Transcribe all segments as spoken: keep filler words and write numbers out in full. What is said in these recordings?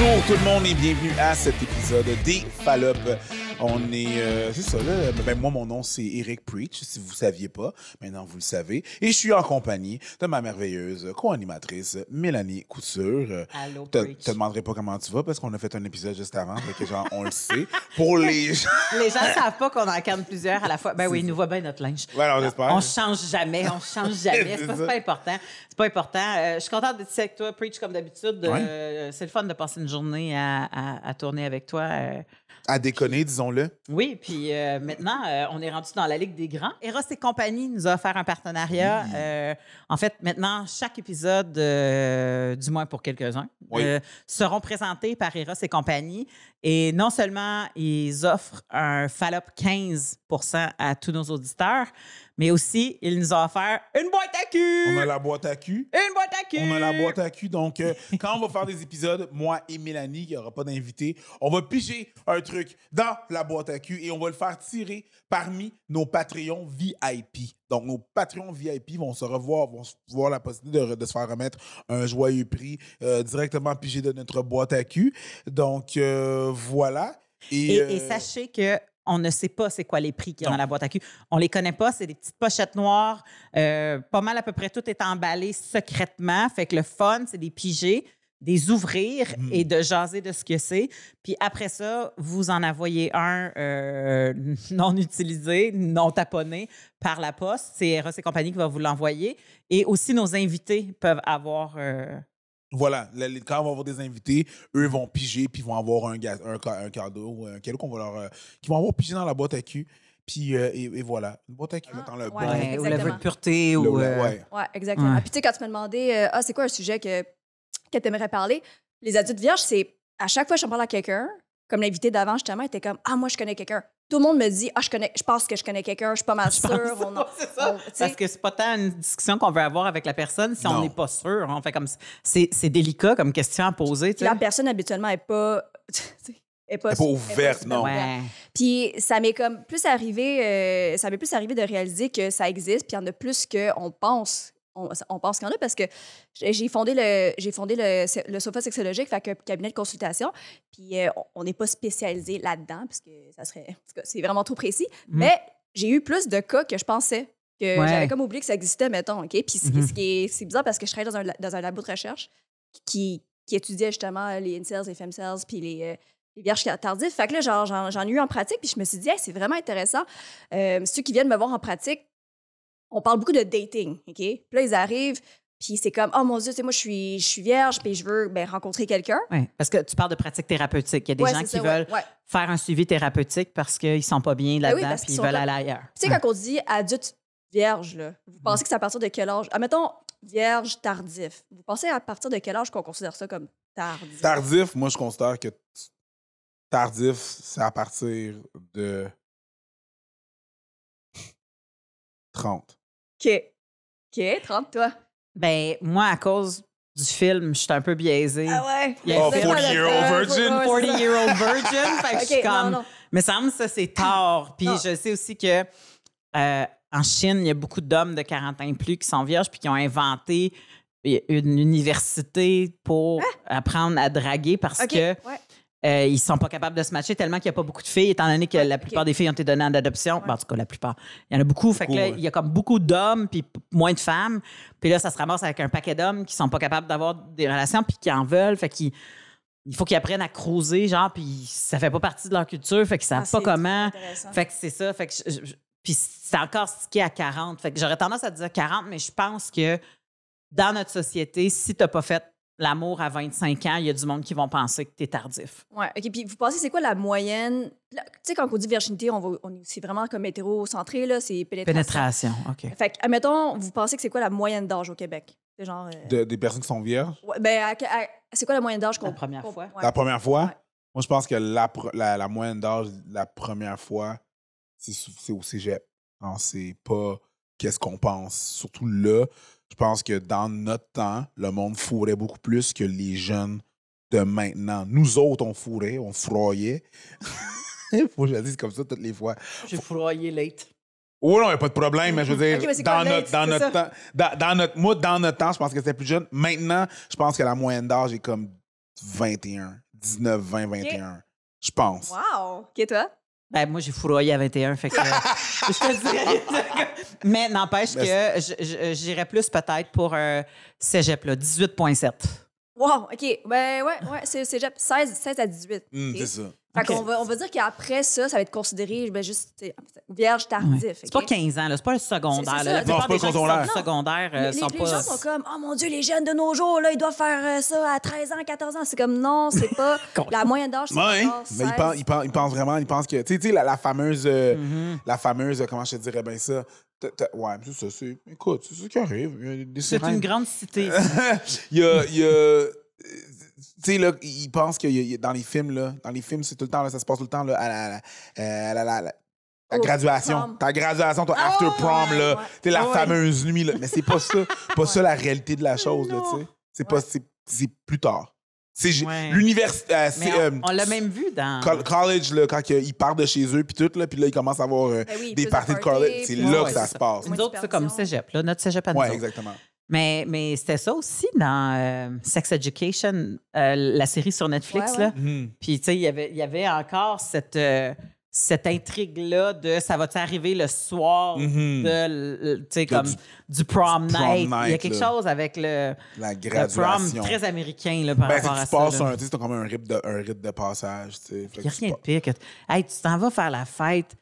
Bonjour tout le monde et bienvenue à cet épisode des Fallop. On est, euh, c'est ça là, ben moi mon nom c'est Eric Preach, si vous ne saviez pas, maintenant vous le savez. Et je suis en compagnie de ma merveilleuse co-animatrice Mélanie Couture. Allô Preach. Je te demanderai pas comment tu vas parce qu'on a fait un épisode juste avant, fait que genre on le sait. Pour les gens... Les gens ne savent pas qu'on incarne plusieurs à la fois. Ben oui, ils nous voient bien notre linge. Ouais, alors, j'espère. On change jamais, on change jamais, c'est, pas, c'est pas important. C'est pas important. Euh, je suis contente d'être ici avec toi Preach comme d'habitude. Ouais. Euh, c'est le fun de passer une journée à, à, à tourner avec toi. Euh, À déconner, disons-le. Oui, puis euh, maintenant, euh, on est rendu dans la Ligue des grands. Eros et compagnie nous a offert un partenariat. Oui. Euh, en fait, maintenant, chaque épisode, euh, du moins pour quelques-uns, oui. euh, seront présentés par Eros et compagnie. Et non seulement ils offrent un Fallop quinze pour cent à tous nos auditeurs, mais aussi, ils nous ont offert une boîte à cul! On a la boîte à cul. Une boîte à cul! On a la boîte à cul. Donc, euh, quand on va faire des épisodes, moi et Mélanie, il n'y aura pas d'invité, on va piger un truc dans la boîte à cul et on va le faire tirer parmi nos Patreons V I P. Donc, nos Patreons V I P vont se revoir, vont voir la possibilité de, de se faire remettre un joyeux prix euh, directement pigé de notre boîte à cul. Donc, euh, voilà. Et, et, euh... et sachez que... On ne sait pas c'est quoi les prix qu'il y a non. dans la boîte à cul. On ne les connaît pas. C'est des petites pochettes noires. Euh, pas mal à peu près tout est emballé secrètement. Fait que le fun, c'est des pigés, des ouvrir mmh. et de jaser de ce que c'est. Puis après ça, vous en envoyez un euh, non utilisé, non taponné par la poste. C'est Eros et compagnie qui va vous l'envoyer. Et aussi, nos invités peuvent avoir... Euh, Voilà, quand on va avoir des invités, eux vont piger, puis ils vont avoir un, gaz, un, un cadeau, un cadeau qu'on va leur, euh, qu'ils vont avoir pigé dans la boîte à cul. Puis, euh, et, et voilà, une boîte à cul, j'attends ah, le ouais, bon. Ou le vœu de pureté. Ou, euh... le, ouais. ouais, exactement. Ouais. Puis, tu sais, quand tu me demandais, euh, ah, c'est quoi un sujet que, que tu aimerais parler, les adultes vierges, c'est à chaque fois que je parle à quelqu'un, comme l'invité d'avant, justement, était comme, ah, moi, je connais quelqu'un. Tout le monde me dit, ah, je connais, je pense que je connais quelqu'un, je suis pas mal sûre. On en, c'est ça. On, parce que c'est pas tant une discussion qu'on veut avoir avec la personne si non. on n'est pas sûr. On fait comme, c'est, c'est délicat comme question à poser. La personne, habituellement, n'est pas... Elle n'est pas, pas ouverte, non. Ouais. Puis ça m'est comme plus arrivé, euh, ça m'est plus arrivé de réaliser que ça existe, puis il y en a plus qu'on pense. On, on pense qu'il y en a parce que j'ai fondé le, j'ai fondé le, le Sofa Sexologique, fait un cabinet de consultation, puis euh, on n'est pas spécialisé là-dedans parce que ça serait, parce que c'est vraiment trop précis. Mmh. Mais j'ai eu plus de cas que je pensais, que ouais. j'avais comme oublié que ça existait, mettons. Okay? Puis mmh. ce qui est, c'est bizarre parce que je travaille dans un, dans un labo de recherche qui, qui étudiait justement les incels, les femcells, puis les, les vierges tardives. Fait que là, genre, j'en, j'en ai eu en pratique, puis je me suis dit, hey, c'est vraiment intéressant. Euh, ceux qui viennent me voir en pratique, on parle beaucoup de dating, OK? Puis là, ils arrivent, puis c'est comme, oh mon Dieu, tu sais, moi, je suis, je suis vierge, puis je veux ben, rencontrer quelqu'un. Oui, parce que tu parles de pratique thérapeutique. Il y a des ouais, gens qui ça, veulent ouais, ouais. faire un suivi thérapeutique parce qu'ils ne sont pas bien là-dedans, ben oui, puis ils veulent aller ailleurs. Tu sais, ouais. quand on dit adulte vierge, là, vous pensez que c'est à partir de quel âge? Ah, mettons, vierge tardif. Vous pensez à partir de quel âge qu'on considère ça comme tardif? Tardif, moi, je considère que tardif, c'est à partir de trente. OK. OK, trente, toi. Ben moi, à cause du film, je suis un peu biaisée. Ah ouais? Oh, forty-year-old virgin. forty-year-old virgin. Fait que okay, je suis comme... Non, non. Mais ça me semble que ça, c'est tard. Puis non. je sais aussi que euh, en Chine, il y a beaucoup d'hommes de quarante ans et plus qui sont vierges puis qui ont inventé une université pour ah. apprendre à draguer parce okay. que... Ouais. Euh, ils sont pas capables de se matcher tellement qu'il n'y a pas beaucoup de filles, étant donné que la plupart okay. des filles ont été données en adoption. Ouais. Ben, en tout cas, la plupart. Il y en a beaucoup. beaucoup fait que là, il ouais. y a comme beaucoup d'hommes puis moins de femmes. Puis là, ça se ramasse avec un paquet d'hommes qui sont pas capables d'avoir des relations puis qui en veulent. Fait qu'il il faut qu'ils apprennent à cruiser, genre, puis ça fait pas partie de leur culture. Fait qu'ils savent ah, pas comment. Fait que c'est ça. Fait que je, je, puis c'est encore ce qui est à quarante. Fait que j'aurais tendance à dire quarante, mais je pense que dans notre société, si t'as pas fait l'amour à vingt-cinq ans, il y a du monde qui vont penser que t'es tardif. Oui, OK. Puis vous pensez, c'est quoi la moyenne? Tu sais, quand on dit virginité, on, va, on c'est vraiment comme hétérocentré, là, c'est pénétration. Pénétration, OK. Fait que, admettons, vous pensez que c'est quoi la moyenne d'âge au Québec? C'est genre... Euh... De, des personnes qui sont vierges? Oui, bien, c'est quoi la moyenne d'âge qu'on... La première qu'on, fois. Ouais. La première fois? Ouais. Moi, je pense que la, la, la moyenne d'âge, la première fois, c'est, c'est au cégep. Non, c'est pas qu'est-ce qu'on pense. Surtout là... Je pense que dans notre temps, le monde fourrait beaucoup plus que les jeunes de maintenant. Nous autres, on fourrait, on froyait. Il faut que je le dise comme ça toutes les fois. J'ai froyé late. Oui, non, il n'y a pas de problème, mais je veux dire, okay, mais dans, notre, late, dans, notre temps, dans, dans notre moi, dans notre temps, je pense que c'était plus jeune. Maintenant, je pense que la moyenne d'âge est comme vingt et un. dix-neuf, vingt, vingt et un, okay. Je pense. Wow! Et okay, toi? Ben, moi, j'ai fourroyé à vingt et un, fait que je te dirais. Mais n'empêche que j'irais plus peut-être pour un cégep, là, dix-huit virgule sept. Wow, OK. Ben, ouais, ouais, c'est cégep, seize à dix-huit. Mm, okay. C'est ça. Fait okay. qu'on va, on va dire qu'après ça, ça va être considéré ben, juste vierge tardif. Ouais. C'est okay? Pas quinze ans, là, c'est pas le secondaire. C'est, c'est là. Non, c'est pas le secondaire. Sont secondaire euh, les sont les pas... gens sont comme, oh mon Dieu, les jeunes de nos jours, là, ils doivent faire euh, ça à treize ans, quatorze ans. C'est comme, non, c'est pas. La moyenne d'âge, c'est ouais. quatorze, seize. Mais ils pensent, ils pensent, ils pensent vraiment, ils pensent que. Tu sais, la, la fameuse. Euh, mm-hmm. La fameuse, comment je te dirais bien ça? T'as, t'as, ouais, c'est ça, c'est. Écoute, c'est ce qui arrive. Il y a des c'est seringues. Une grande cité. Il y a. Y a... Tu sais, là, ils pensent que y a, dans les films, là, dans les films, c'est tout le temps, là, ça se passe tout le temps, là, à la, à la, à la, à la, la oh, graduation. Ta graduation, ton oh, after prom, ouais, là. Ouais. Tu sais, la oh, fameuse ouais. nuit, là. Mais c'est pas ça. Pas ouais. ça, la réalité de la chose, là, tu sais. C'est ouais. pas. C'est, c'est plus tard. C'est, ouais. L'université. Euh, c'est, on, euh, on l'a même vu dans. Co- college, là, quand ils partent de chez eux, puis tout, là, puis là, ils commencent à avoir euh, ben oui, des parties de college. C'est là ouais, que ça, ça se passe. Nous autres, c'est comme cégep, là. Notre cégep à nous. Oui, exactement. Mais, mais c'était ça aussi dans euh, Sex Education, euh, la série sur Netflix. Ouais, ouais. Là. Mm. Puis, tu sais, y avait, y avait encore cette, euh, cette intrigue-là de ça va-tu arriver le soir mm-hmm. de, tu sais, comme du, du prom night. night. Il y a quelque là. chose avec le, la graduation. Le prom très américain là, par ben, rapport à ça. Ben, c'est que tu passes comme un rite de, un rite de passage. Il n'y a rien de pire que... Hey, tu t'en vas faire la fête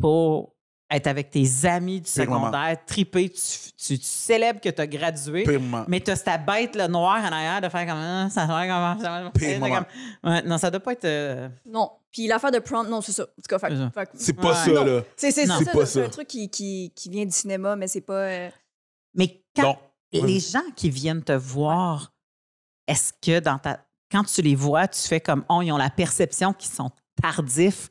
pour... être avec tes amis du secondaire, triper, tu, tu, tu célèbres que tu as gradué, Pire mais tu as cette bête là, noire en arrière de faire comme ah, ça doit être Pire comme, ouais, non, ça doit pas être. Euh... Non, puis l'affaire de prom, non, c'est ça. En tout cas, fait, c'est, fait, c'est pas ouais. ça, non. là. C'est, c'est, c'est, c'est pas ça. C'est un truc qui, qui, qui vient du cinéma, mais c'est pas. Euh... Mais quand non. les gens qui viennent te voir, est-ce que dans ta. Quand tu les vois, tu fais comme oh, ils ont la perception qu'ils sont tardifs,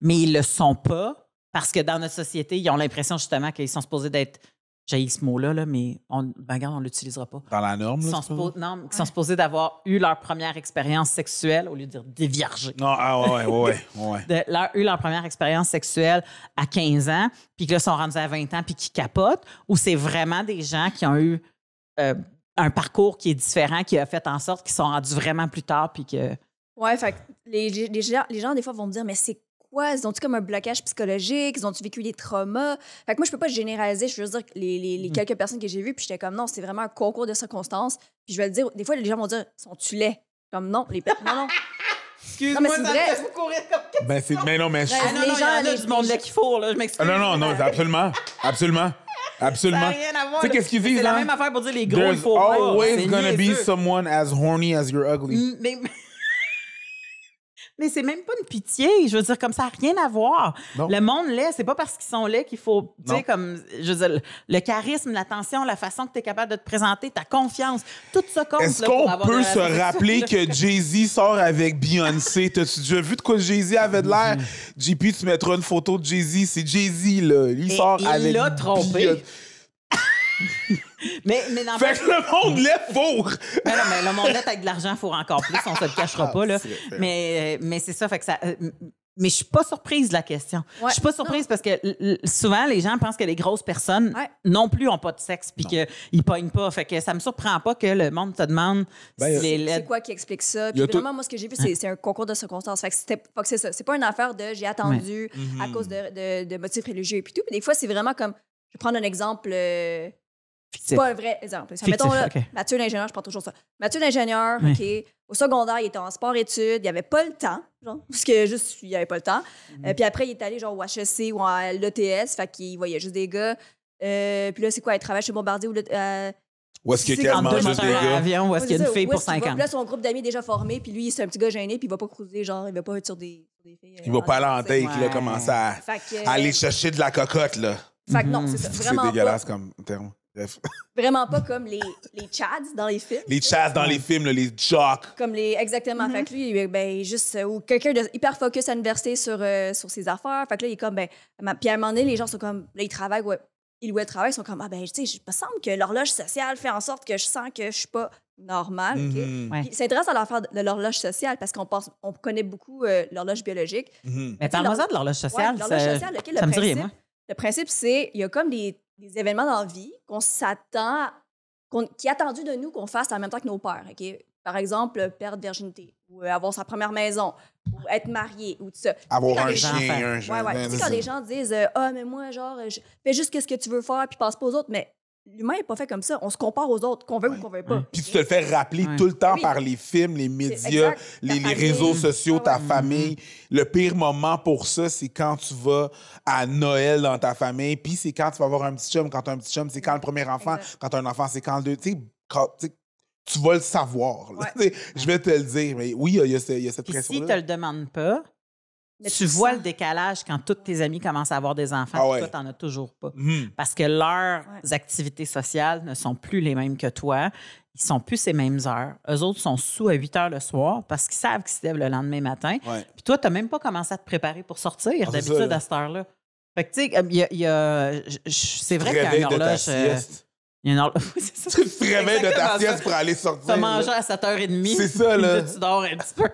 mais ils le sont pas. Parce que dans notre société, ils ont l'impression justement qu'ils sont supposés d'être... J'ai eu ce mot-là, là, mais on, ben regarde, on ne l'utilisera pas. Dans la norme, là, ils sont suppo- Non, ouais. Ils sont supposés d'avoir eu leur première expérience sexuelle, au lieu de dire déviergé. Non, ah ouais, ouais, ouais. ouais. de, leur, eu leur première expérience sexuelle à quinze ans, puis que là, ils sont rendus à vingt ans, puis qu'ils capotent, ou c'est vraiment des gens qui ont eu euh, un parcours qui est différent, qui a fait en sorte qu'ils sont rendus vraiment plus tard, puis que... Ouais, fait que les, les, gens, les gens, des fois, vont me dire, mais c'est ouais, ils ont-tu comme un blocage psychologique? Ils ont-tu vécu des traumas? Fait que moi, je peux pas généraliser. Je veux dire, les, les, les quelques personnes que j'ai vues, puis j'étais comme, non, c'est vraiment un concours de circonstances. Puis je vais le dire, des fois, les gens vont dire, sont-tu laids? Comme, non, les non, non. Excuse-moi, ça me fait vous courir comme ben, c'est... Mais non, mais je suis... Ah, non, non, il y en a du monde là qui fourre, là, je m'excuse. Non, non, non, absolument, absolument. Absolument. Ça n'a rien à voir. Tu sais qu'est-ce qu'ils disent, c'est là? La même affaire pour dire les gros, There's il faut pas. There's always gonna be someone as horny as you're ugly. Mais... Mais c'est même pas une pitié. Je veux dire, comme ça n'a rien à voir. Non. Le monde laid, c'est pas parce qu'ils sont laids qu'il faut... Tu sais, comme... Je veux dire, le charisme, l'attention, la façon que tu es capable de te présenter, ta confiance, tout ça compte. Est-ce là, qu'on peut se rappeler que Jay-Z sort avec Beyoncé? T'as-tu déjà vu de quoi Jay-Z avait de l'air? J P, tu mettras une photo de Jay-Z. C'est Jay-Z, là. Il Et sort il avec... Il l'a trompé. Bio... mais, mais non, fait que le monde l'est fourre! Mais non, mais le monde l'est avec de l'argent fourre encore plus, on se le cachera pas. Là. Mais, mais c'est ça, fait que ça. Mais je suis pas surprise de la question. Ouais. Je suis pas surprise non. parce que l- souvent, les gens pensent que les grosses personnes ouais. non plus ont pas de sexe puis qu'ils pognent pas. Fait que ça me surprend pas que le monde te demande ben, si les... C'est quoi qui explique ça? Puis vraiment, tout... moi, ce que j'ai vu, c'est, c'est un concours de circonstances. Fait que, c'était... Fait que c'est ça. C'est pas une affaire de j'ai attendu ouais. à mm-hmm. cause de, de, de motifs religieux et puis tout. Des fois, c'est vraiment comme. Je vais prendre un exemple. Euh... C'est pas un vrai exemple. Fictif, mettons là, okay. Mathieu l'ingénieur, je prends toujours ça. Mathieu l'ingénieur, oui. OK, au secondaire, il était en sport-études, il avait pas le temps, genre, parce que juste, il avait pas le temps. Mm-hmm. Euh, puis après, il est allé genre au H E C ou à l'E T S, fait qu'il voyait juste des gars. Euh, puis là, c'est quoi, il travaille chez Bombardier ou le... Euh, Où est-ce qu'il y a quelqu'un mange juste des gars? Avion, où est-ce qu'il y a une fille pour cinq ans? Puis là, son groupe d'amis est déjà formé, puis lui, c'est un petit gars gêné, puis il va pas cruiser, genre, il va pas être sur des, sur des filles. Il va pas aller en date, il a commencé à aller chercher de la cocotte, là. Fait que non, c'est ça. C'est dégueulasse comme terme. Bref. Vraiment pas comme les, les chads dans les films. Les chads dans les films, là, les jocks. Comme les, exactement. Mm-hmm. Fait que lui, ben, juste, ou quelqu'un de hyper focus à l'université sur, euh, sur ses affaires. Fait que là, il est comme, ben, puis à un moment donné, les gens sont comme, là, ils travaillent, ouais, ils ou elles travaillent, ils sont comme, ah ben, tu sais, il me semble que l'horloge sociale fait en sorte que je sens que je suis pas normale. Okay? Mm-hmm. Ouais. Puis c'est intéressant à l'affaire de l'horloge sociale parce qu'on pense, on connaît beaucoup euh, l'horloge biologique. Mm-hmm. Mais parle-moi de l'horloge sociale. Ouais, l'horloge sociale, okay, ça le me principe, dirait, moi. Le principe, c'est, il y a comme des. des événements dans la vie qu'on s'attend, qu'on, qui est attendu de nous qu'on fasse en même temps que nos pères. Okay? Par exemple, perdre virginité ou avoir sa première maison ou être marié ou tout ça. Avoir un chien, un chien. Ouais, ouais. Tu sais, quand les gens disent « Ah, mais moi, genre, je fais juste ce que tu veux faire puis passe pas aux autres », mais l'humain n'est pas fait comme ça. On se compare aux autres, qu'on veut ouais. ou qu'on veut pas. Puis tu te le fais rappeler ouais. tout le temps oui. par les films, les médias, les, les réseaux sociaux, ta ouais. famille. Le pire moment pour ça, c'est quand tu vas à Noël dans ta famille. Puis c'est quand tu vas avoir un petit chum. Quand tu as un petit chum, c'est quand le premier enfant. Exact. Quand tu as un enfant, c'est quand le deux. Tu sais, quand, tu sais, tu vas le savoir. Ouais. Je vais te le dire. Mais oui, il y, y a cette pression-là. Si tu ne te le demandes pas, mais tu vois sens le décalage quand tous tes amis commencent à avoir des enfants, ah ouais. toi, tu n'en as toujours pas. Mmh. Parce que leurs ouais. activités sociales ne sont plus les mêmes que toi. Ils ne sont plus ces mêmes heures. Eux autres sont sous à huit heures le soir parce qu'ils savent qu'ils se lèvent le lendemain matin. Ouais. Puis toi, tu n'as même pas commencé à te préparer pour sortir ah, d'habitude à cette heure-là. Fait que, tu sais, il y a, y a, c'est vrai qu'il y a une horloge. Il y a une horloge. Oui, c'est ça. Tu te réveilles de ta sieste pour aller sortir. Tu as mangé à sept heures trente. C'est ça, là. Tu dors un petit peu.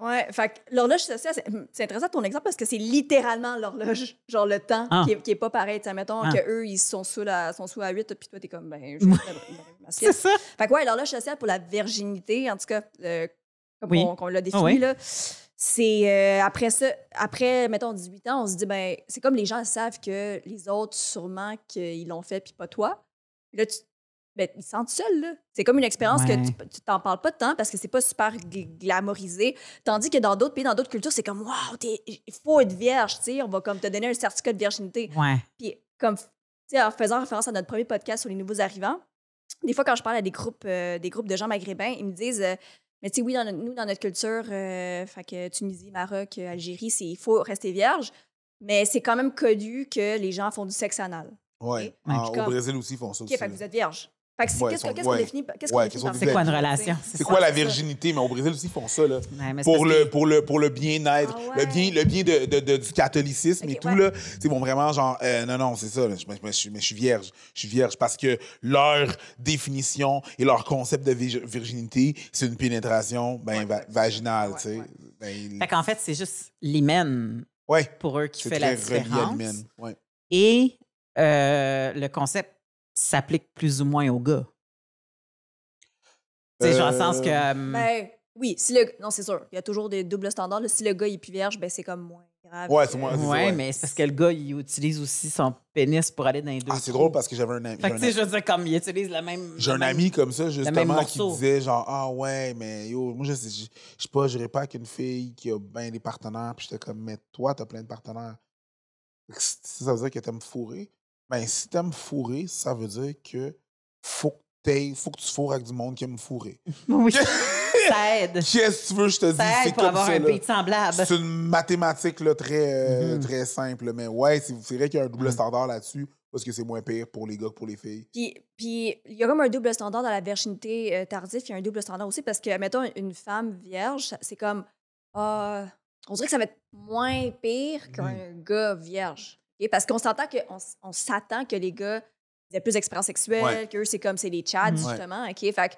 Oui, fait que l'horloge sociale, c'est intéressant ton exemple parce que c'est littéralement l'horloge, genre le temps, ah. qui n'est pas pareil. Tu sais, mettons ah. qu'eux, ils sont sous, la, sont sous à huit, puis toi, t'es comme, ben, je suis ma sieste. C'est ça. Fait que, ouais, l'horloge sociale pour la virginité, en tout cas, euh, comme oui. on, on l'a défini, oh, oui. là. C'est euh, après ça, après, mettons, dix-huit ans, on se dit, ben, c'est comme les gens savent que les autres, sûrement, qu'ils l'ont fait, puis pas toi. Là, tu, ben, ils sentent seuls, là. C'est comme une expérience ouais. que tu t'en parles pas tant parce que c'est pas super glamorisé. Tandis que dans d'autres pays, dans d'autres cultures, c'est comme, waouh, il faut être vierge, tu sais, on va comme te donner un certificat de virginité. Ouais. Puis, comme, tu sais, en faisant référence à notre premier podcast sur les nouveaux arrivants, des fois, quand je parle à des groupes, euh, des groupes de gens maghrébins, ils me disent, euh, mais tu sais, oui, dans notre, nous, dans notre culture, euh, fait que Tunisie, Maroc, Algérie, c'est il faut rester vierge, mais c'est quand même connu que les gens font du sexe anal. Oui, okay. ah, au Brésil aussi, ils font ça. OK, aussi, fait que vous êtes vierge. Fait que ouais, qu'est-ce qu'on qu ouais. définit, qu'est-ce ouais, qu'on définit, c'est quoi une relation? C'est quoi la virginité? Mais au Brésil aussi, ils font ça, là. Ouais, pour, le, que... pour, le, pour le bien-être, ah, ouais. le bien, le bien de, de, de, du catholicisme okay, et tout, ouais. là. Ils vont vraiment genre, euh, non, non, c'est ça, là, je, mais, je, mais je suis vierge. Je suis vierge parce que leur définition et leur concept de virginité, c'est une pénétration ben, ouais. va, vaginale, ouais, tu sais. Ouais. Ben, fait qu'en fait, c'est juste l'hymen ouais. pour eux qui fait la différence. Et... Euh, le concept s'applique plus ou moins aux gars. Tu sais, euh... genre, le sens que... Um... Ben, oui, si le... non, c'est sûr. Il y a toujours des doubles standards. Là. Si le gars, il est plus vierge, ben, c'est comme moins grave. Ouais, c'est moins grave. Ouais, ouais, mais c'est parce que le gars, il utilise aussi son pénis pour aller dans les deux. Ah, c'est drôle parce que j'avais un ami. Fait que, tu sais, je veux dire, comme, il utilise la même... J'ai un même... ami comme ça, justement, qui disait, genre, ah, ouais, mais yo, moi, je sais, je, je sais pas, j'irais pas qu'une fille qui a bien des partenaires, puis j'étais comme, mais toi, t'as plein de partenaires. Ça veut dire que t'aimes fourrer. Ben, si t'aimes fourrer, ça veut dire que faut que, faut que tu fourres avec du monde qui aime fourrer. Oui. Ça aide. Qu'est-ce que tu veux, je te dis? Ça aide pour avoir un pays semblable. C'est une mathématique là, très, mm. très simple. Mais ouais, c'est vrai qu'il y a un double mm. standard là-dessus parce que c'est moins pire pour les gars que pour les filles. Puis, puis il y a comme un double standard dans la virginité euh, tardive. Il y a un double standard aussi parce que, mettons, une femme vierge, c'est comme... Euh, on dirait que ça va être moins pire qu'un mm. gars vierge. Okay, parce qu'on s'entend que on, on s'attend que les gars aient plus d'expérience sexuelle, ouais. qu'eux, c'est comme c'est les tchads, mmh. justement. Okay? Fait que,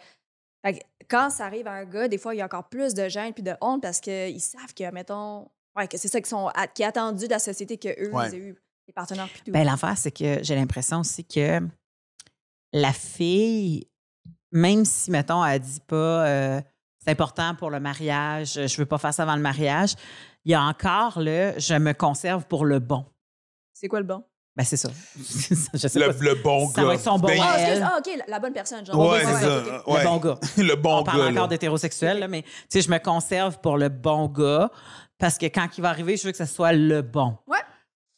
fait que quand ça arrive à un gars, des fois, il y a encore plus de gêne puis de honte parce qu'ils savent que, mettons, ouais, que c'est ça qui, sont, qui est attendu de la société, qu'eux, ouais. ils aient eu des partenaires plus tôt. Bien, l'affaire, c'est que j'ai l'impression aussi que la fille, même si, mettons, elle dit pas euh, c'est important pour le mariage, je veux pas faire ça avant le mariage, il y a encore le je me conserve pour le bon. C'est quoi le bon? Ben, c'est ça. Je sais le, pas. le bon ça gars. Ça va être son bon ben, ah, excuse, ah, OK, la, la bonne personne. Genre. Ouais, ouais, ouais, ça. Okay. Ouais. Le bon gars. le bon On gars. On parle encore d'hétérosexuel, mais tu sais, je me conserve pour le bon gars parce que quand il va arriver, je veux que ce soit le bon. Ouais.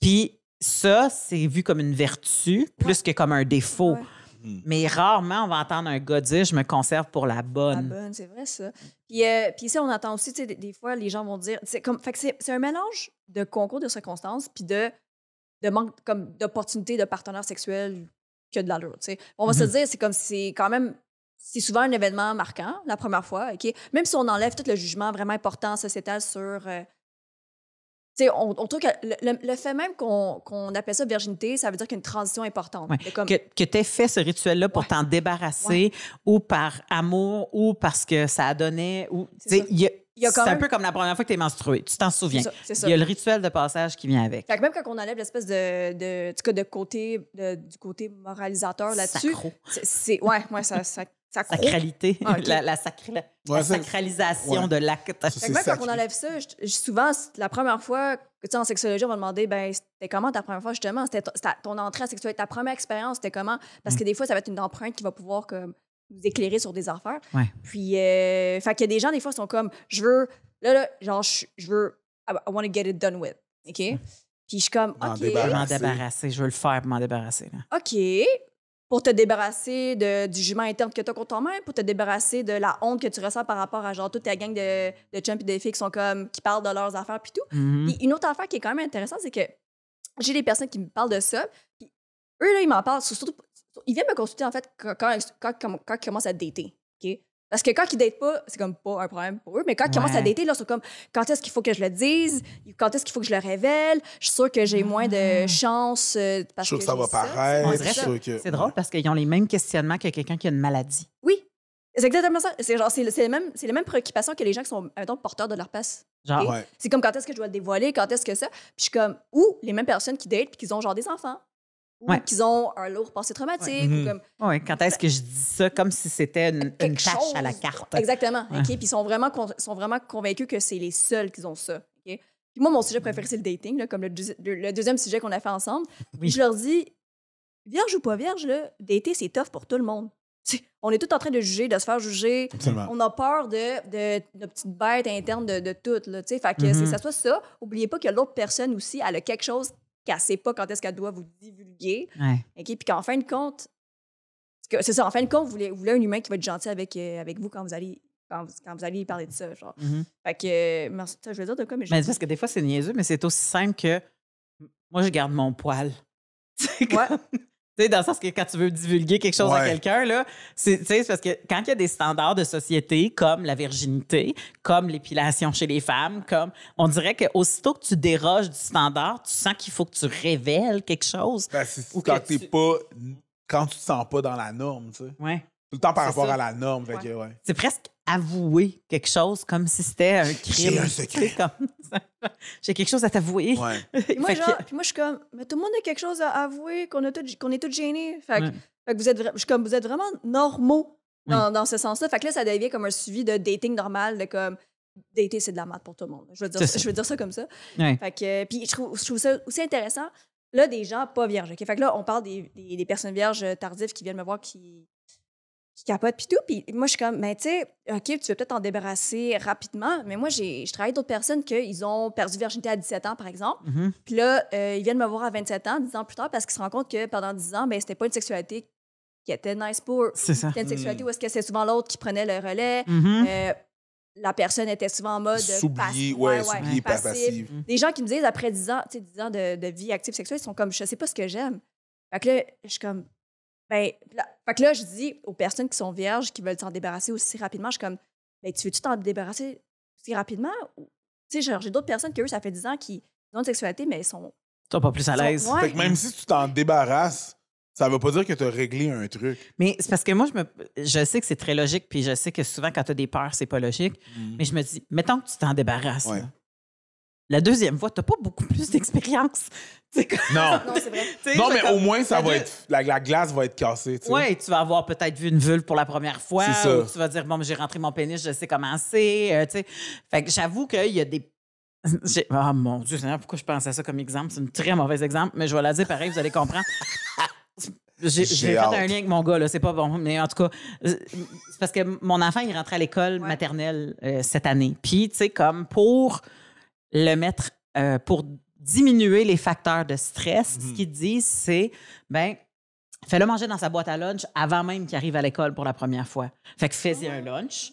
Puis ça, c'est vu comme une vertu plus ouais. que comme un défaut. Ouais. Mais rarement, on va entendre un gars dire « je me conserve pour la bonne ». La bonne, c'est vrai, ça. Puis, euh, puis ça, on entend aussi, tu sais, des, des fois, les gens vont dire... Comme, fait que c'est un mélange de concours de circonstances puis de... de manque comme d'opportunités de partenaires sexuels que de l'allure, tu sais. On va mm-hmm. se dire, c'est comme c'est quand même, c'est souvent un événement marquant, la première fois, OK? Même si on enlève tout le jugement vraiment important sociétal sur... Euh, tu sais, on, on trouve que le, le, le fait même qu'on qu'on appelle ça virginité, ça veut dire qu'une transition importante. Ouais. Comme... Que, que tu aies fait ce rituel-là pour ouais. t'en débarrasser ouais. ou par amour ou parce que ça donnait... Ou, tu sais, c'est même... un peu comme la première fois que tu es menstruée. Tu t'en souviens. Ça, ça. Il y a le rituel de passage qui vient avec. Fait que même quand on enlève l'espèce de, de, de, de côté de, du côté moralisateur là-dessus, c'est ouais, ouais, ça, ça Ça sacralité, ah, okay. la, la, sacra... ouais, la sacralisation ouais. de l'acte. Ça, moi, quand sacré. On enlève ça, je, je, souvent, la première fois, tu sais, en sexologie, on va demander, ben, c'était comment ta première fois, justement? C'était ton entrée à la sexualité, ta première expérience, c'était comment? Parce que mm. des fois, ça va être une empreinte qui va pouvoir comme, nous éclairer sur des affaires. Ouais. Puis, euh, fait qu'il y a des gens, des fois, qui sont comme, je veux, là, là, genre, je, je veux, I want to get it done with. OK? Mm. Puis, je suis comme, OK. Je veux m'en débarrasser, je veux le faire pour m'en débarrasser. Là. OK. Pour te débarrasser de, du jugement interne que tu as contre toi-même, pour te débarrasser de la honte que tu ressens par rapport à genre toute ta gang de, de chums et de filles qui sont comme, qui parlent de leurs affaires puis tout. Mm-hmm. Puis une autre affaire qui est quand même intéressante, c'est que j'ai des personnes qui me parlent de ça, puis eux, là, ils m'en parlent, surtout, ils viennent me consulter, en fait, quand, quand, quand, quand, quand ils commencent à dater, OK? Parce que quand ils ne datent pas, c'est comme pas un problème pour eux, mais quand ouais. ils commencent à dater, là, c'est comme quand est-ce qu'il faut que je le dise, quand est-ce qu'il faut que je le révèle, je suis sûre que j'ai moins de chance. Euh, parce je suis sûre que, que ça va paraître. Que... C'est drôle parce qu'ils ont les mêmes questionnements que quelqu'un qui a une maladie. Oui, c'est exactement ça. C'est genre, c'est les mêmes, c'est les mêmes préoccupations que les gens qui sont, mettons, porteurs de leur passe. Genre, okay? ouais. C'est comme quand est-ce que je dois le dévoiler, quand est-ce que ça. Puis je suis comme, ou les mêmes personnes qui datent puis qu'ils ont genre des enfants. Ou ouais. qu'ils ont un lourd passé traumatique. Ouais. Ou comme... ouais, quand est-ce que je dis ça comme si c'était une, une tâche chose. À la carte? Exactement. Ouais. Okay? Puis ils sont vraiment, con... sont vraiment convaincus que c'est les seuls qui ont ça. Okay? Puis moi, mon sujet préféré, c'est le dating, là, comme le, deuxi... le deuxième sujet qu'on a fait ensemble. Oui. Je leur dis, vierge ou pas vierge, là, dater, c'est tough pour tout le monde. On est tous en train de juger, de se faire juger. Absolument. On a peur de, de notre petite bête interne de, de tout. Là, fait que mm-hmm. c'est ça soit ça. N'oubliez pas que l'autre personne aussi, elle a quelque chose qu'elle ne sait pas quand est-ce qu'elle doit vous divulguer. Ouais. Okay? Puis qu'en fin de compte, c'est ça, en fin de compte, vous voulez, vous voulez un humain qui va être gentil avec, euh, avec vous quand vous allez quand vous, quand vous allez parler de ça. Genre. Mm-hmm. Fait que, merci, je veux dire de quoi, mais je... Mais parce que des fois, c'est niaiseux, mais c'est aussi simple que moi, je garde mon poil. C'est comme... ouais. Dans le sens que quand tu veux divulguer quelque chose ouais. à quelqu'un, c'est parce que quand il y a des standards de société comme la virginité, comme l'épilation chez les femmes, comme on dirait qu'aussitôt que tu déroges du standard, tu sens qu'il faut que tu révèles quelque chose. Ben, ou quand, que t'es tu... Pas, quand tu te sens pas dans la norme. Tu sais. Ouais. Tout le temps par rapport ça. À la norme. Ouais. Ouais. C'est presque avouer quelque chose comme si c'était un crime. J'ai un secret. J'ai quelque chose à t'avouer. Ouais. Puis moi, genre, que... puis moi, je suis comme, mais tout le monde a quelque chose à avouer, qu'on qu'on est tous gênés. Fait que, ouais. fait que vous êtes, je suis comme, vous êtes vraiment normaux dans, oui. dans ce sens-là. Fait que là, ça devient comme un suivi de dating normal, de comme, dater, c'est de la merde pour tout le monde. Je veux dire, ça, je veux dire ça comme ça. Ouais. Fait que, puis je trouve, je trouve ça aussi intéressant, là, des gens pas vierges. Okay? Fait que là, on parle des, des, des personnes vierges tardives qui viennent me voir qui... qui capote, puis tout. Puis moi, je suis comme, mais tu sais, OK, tu veux peut-être t'en débarrasser rapidement, mais moi, je travaille avec d'autres personnes qu'ils ont perdu virginité à dix-sept ans, par exemple. Mm-hmm. Puis là, euh, ils viennent me voir à vingt-sept ans, dix ans plus tard, parce qu'ils se rendent compte que pendant dix ans, ben c'était pas une sexualité qui était nice pour eux. C'est ça. C'était une sexualité mm-hmm. où est-ce que c'est souvent l'autre qui prenait le relais. Mm-hmm. euh, la personne était souvent en mode s'oublier, ouais, ouais, ouais, passive. Mm-hmm. Des gens qui me disent, après dix ans, tu sais, dix ans de, de vie active sexuelle, ils sont comme, je sais pas ce que j'aime. Fait que là, je suis comme... Ben, là, fait que là, je dis aux personnes qui sont vierges, qui veulent s'en débarrasser aussi rapidement, je suis comme, ben, tu veux-tu t'en débarrasser aussi rapidement? Tu sais, j'ai d'autres personnes qui, eux, ça fait dix ans qui ont une sexualité, mais ils sont... Ils sont pas plus à l'aise. Sont... Ouais. Fait que même si tu t'en débarrasses, ça veut pas dire que tu as réglé un truc. Mais c'est parce que moi, je, me... je sais que c'est très logique, puis je sais que souvent, quand tu as des peurs, c'est pas logique. Mmh. Mais je me dis, mettons que tu t'en débarrasses, ouais. là. La deuxième fois, t'as pas beaucoup plus d'expérience. Non, non, c'est vrai. T'sais, non, mais comme... au moins, ça va être... la, la glace va être cassée. Oui, tu vas avoir peut-être vu une vulve pour la première fois. C'est ça. Ou tu vas dire, bon, j'ai rentré mon pénis, je sais comment c'est. Euh, fait que j'avoue qu'il y a des... Ah, oh, mon Dieu, pourquoi je pense à ça comme exemple? C'est un très mauvais exemple, mais je vais la dire pareil, vous allez comprendre. J'ai fait un lien avec mon gars, là, c'est pas bon. Mais en tout cas, c'est parce que mon enfant, il rentrait à l'école ouais. maternelle euh, cette année. Puis, tu sais, comme pour... le mettre euh, pour diminuer les facteurs de stress. Mmh. Ce qu'ils disent, c'est, ben, fais-le manger dans sa boîte à lunch avant même qu'il arrive à l'école pour la première fois. Fait que fais-y un lunch,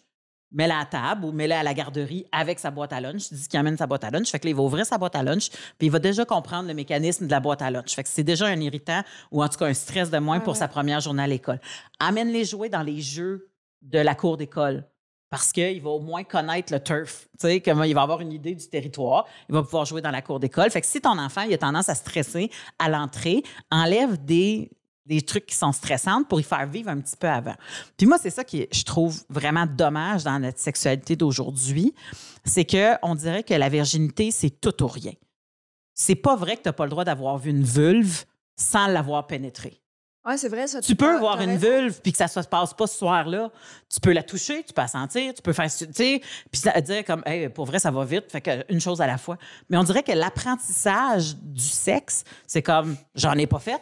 mets-la à table ou mets-la à la garderie avec sa boîte à lunch. Dis qu'il amène sa boîte à lunch. Fait que là, il va ouvrir sa boîte à lunch puis il va déjà comprendre le mécanisme de la boîte à lunch. Fait que c'est déjà un irritant ou en tout cas un stress de moins ouais, pour ouais. sa première journée à l'école. Amène-les jouer dans les jeux de la cour d'école. Parce qu'il va au moins connaître le turf. Tu sais, comment il va avoir une idée du territoire. Il va pouvoir jouer dans la cour d'école. Fait que si ton enfant, il a tendance à stresser à l'entrée, enlève des, des trucs qui sont stressants pour y faire vivre un petit peu avant. Puis moi, c'est ça que je trouve vraiment dommage dans notre sexualité d'aujourd'hui. C'est qu'on dirait que la virginité, c'est tout ou rien. C'est pas vrai que t'as pas le droit d'avoir vu une vulve sans l'avoir pénétrée. Ouais, c'est vrai, ça, tu, tu peux avoir une vulve puis que ça se passe pas ce soir-là. Tu peux la toucher, tu peux la sentir, tu peux faire... Tu sais, puis dire comme, hey, pour vrai, ça va vite, fait qu'une chose à la fois. Mais on dirait que l'apprentissage du sexe, c'est comme, j'en ai pas fait,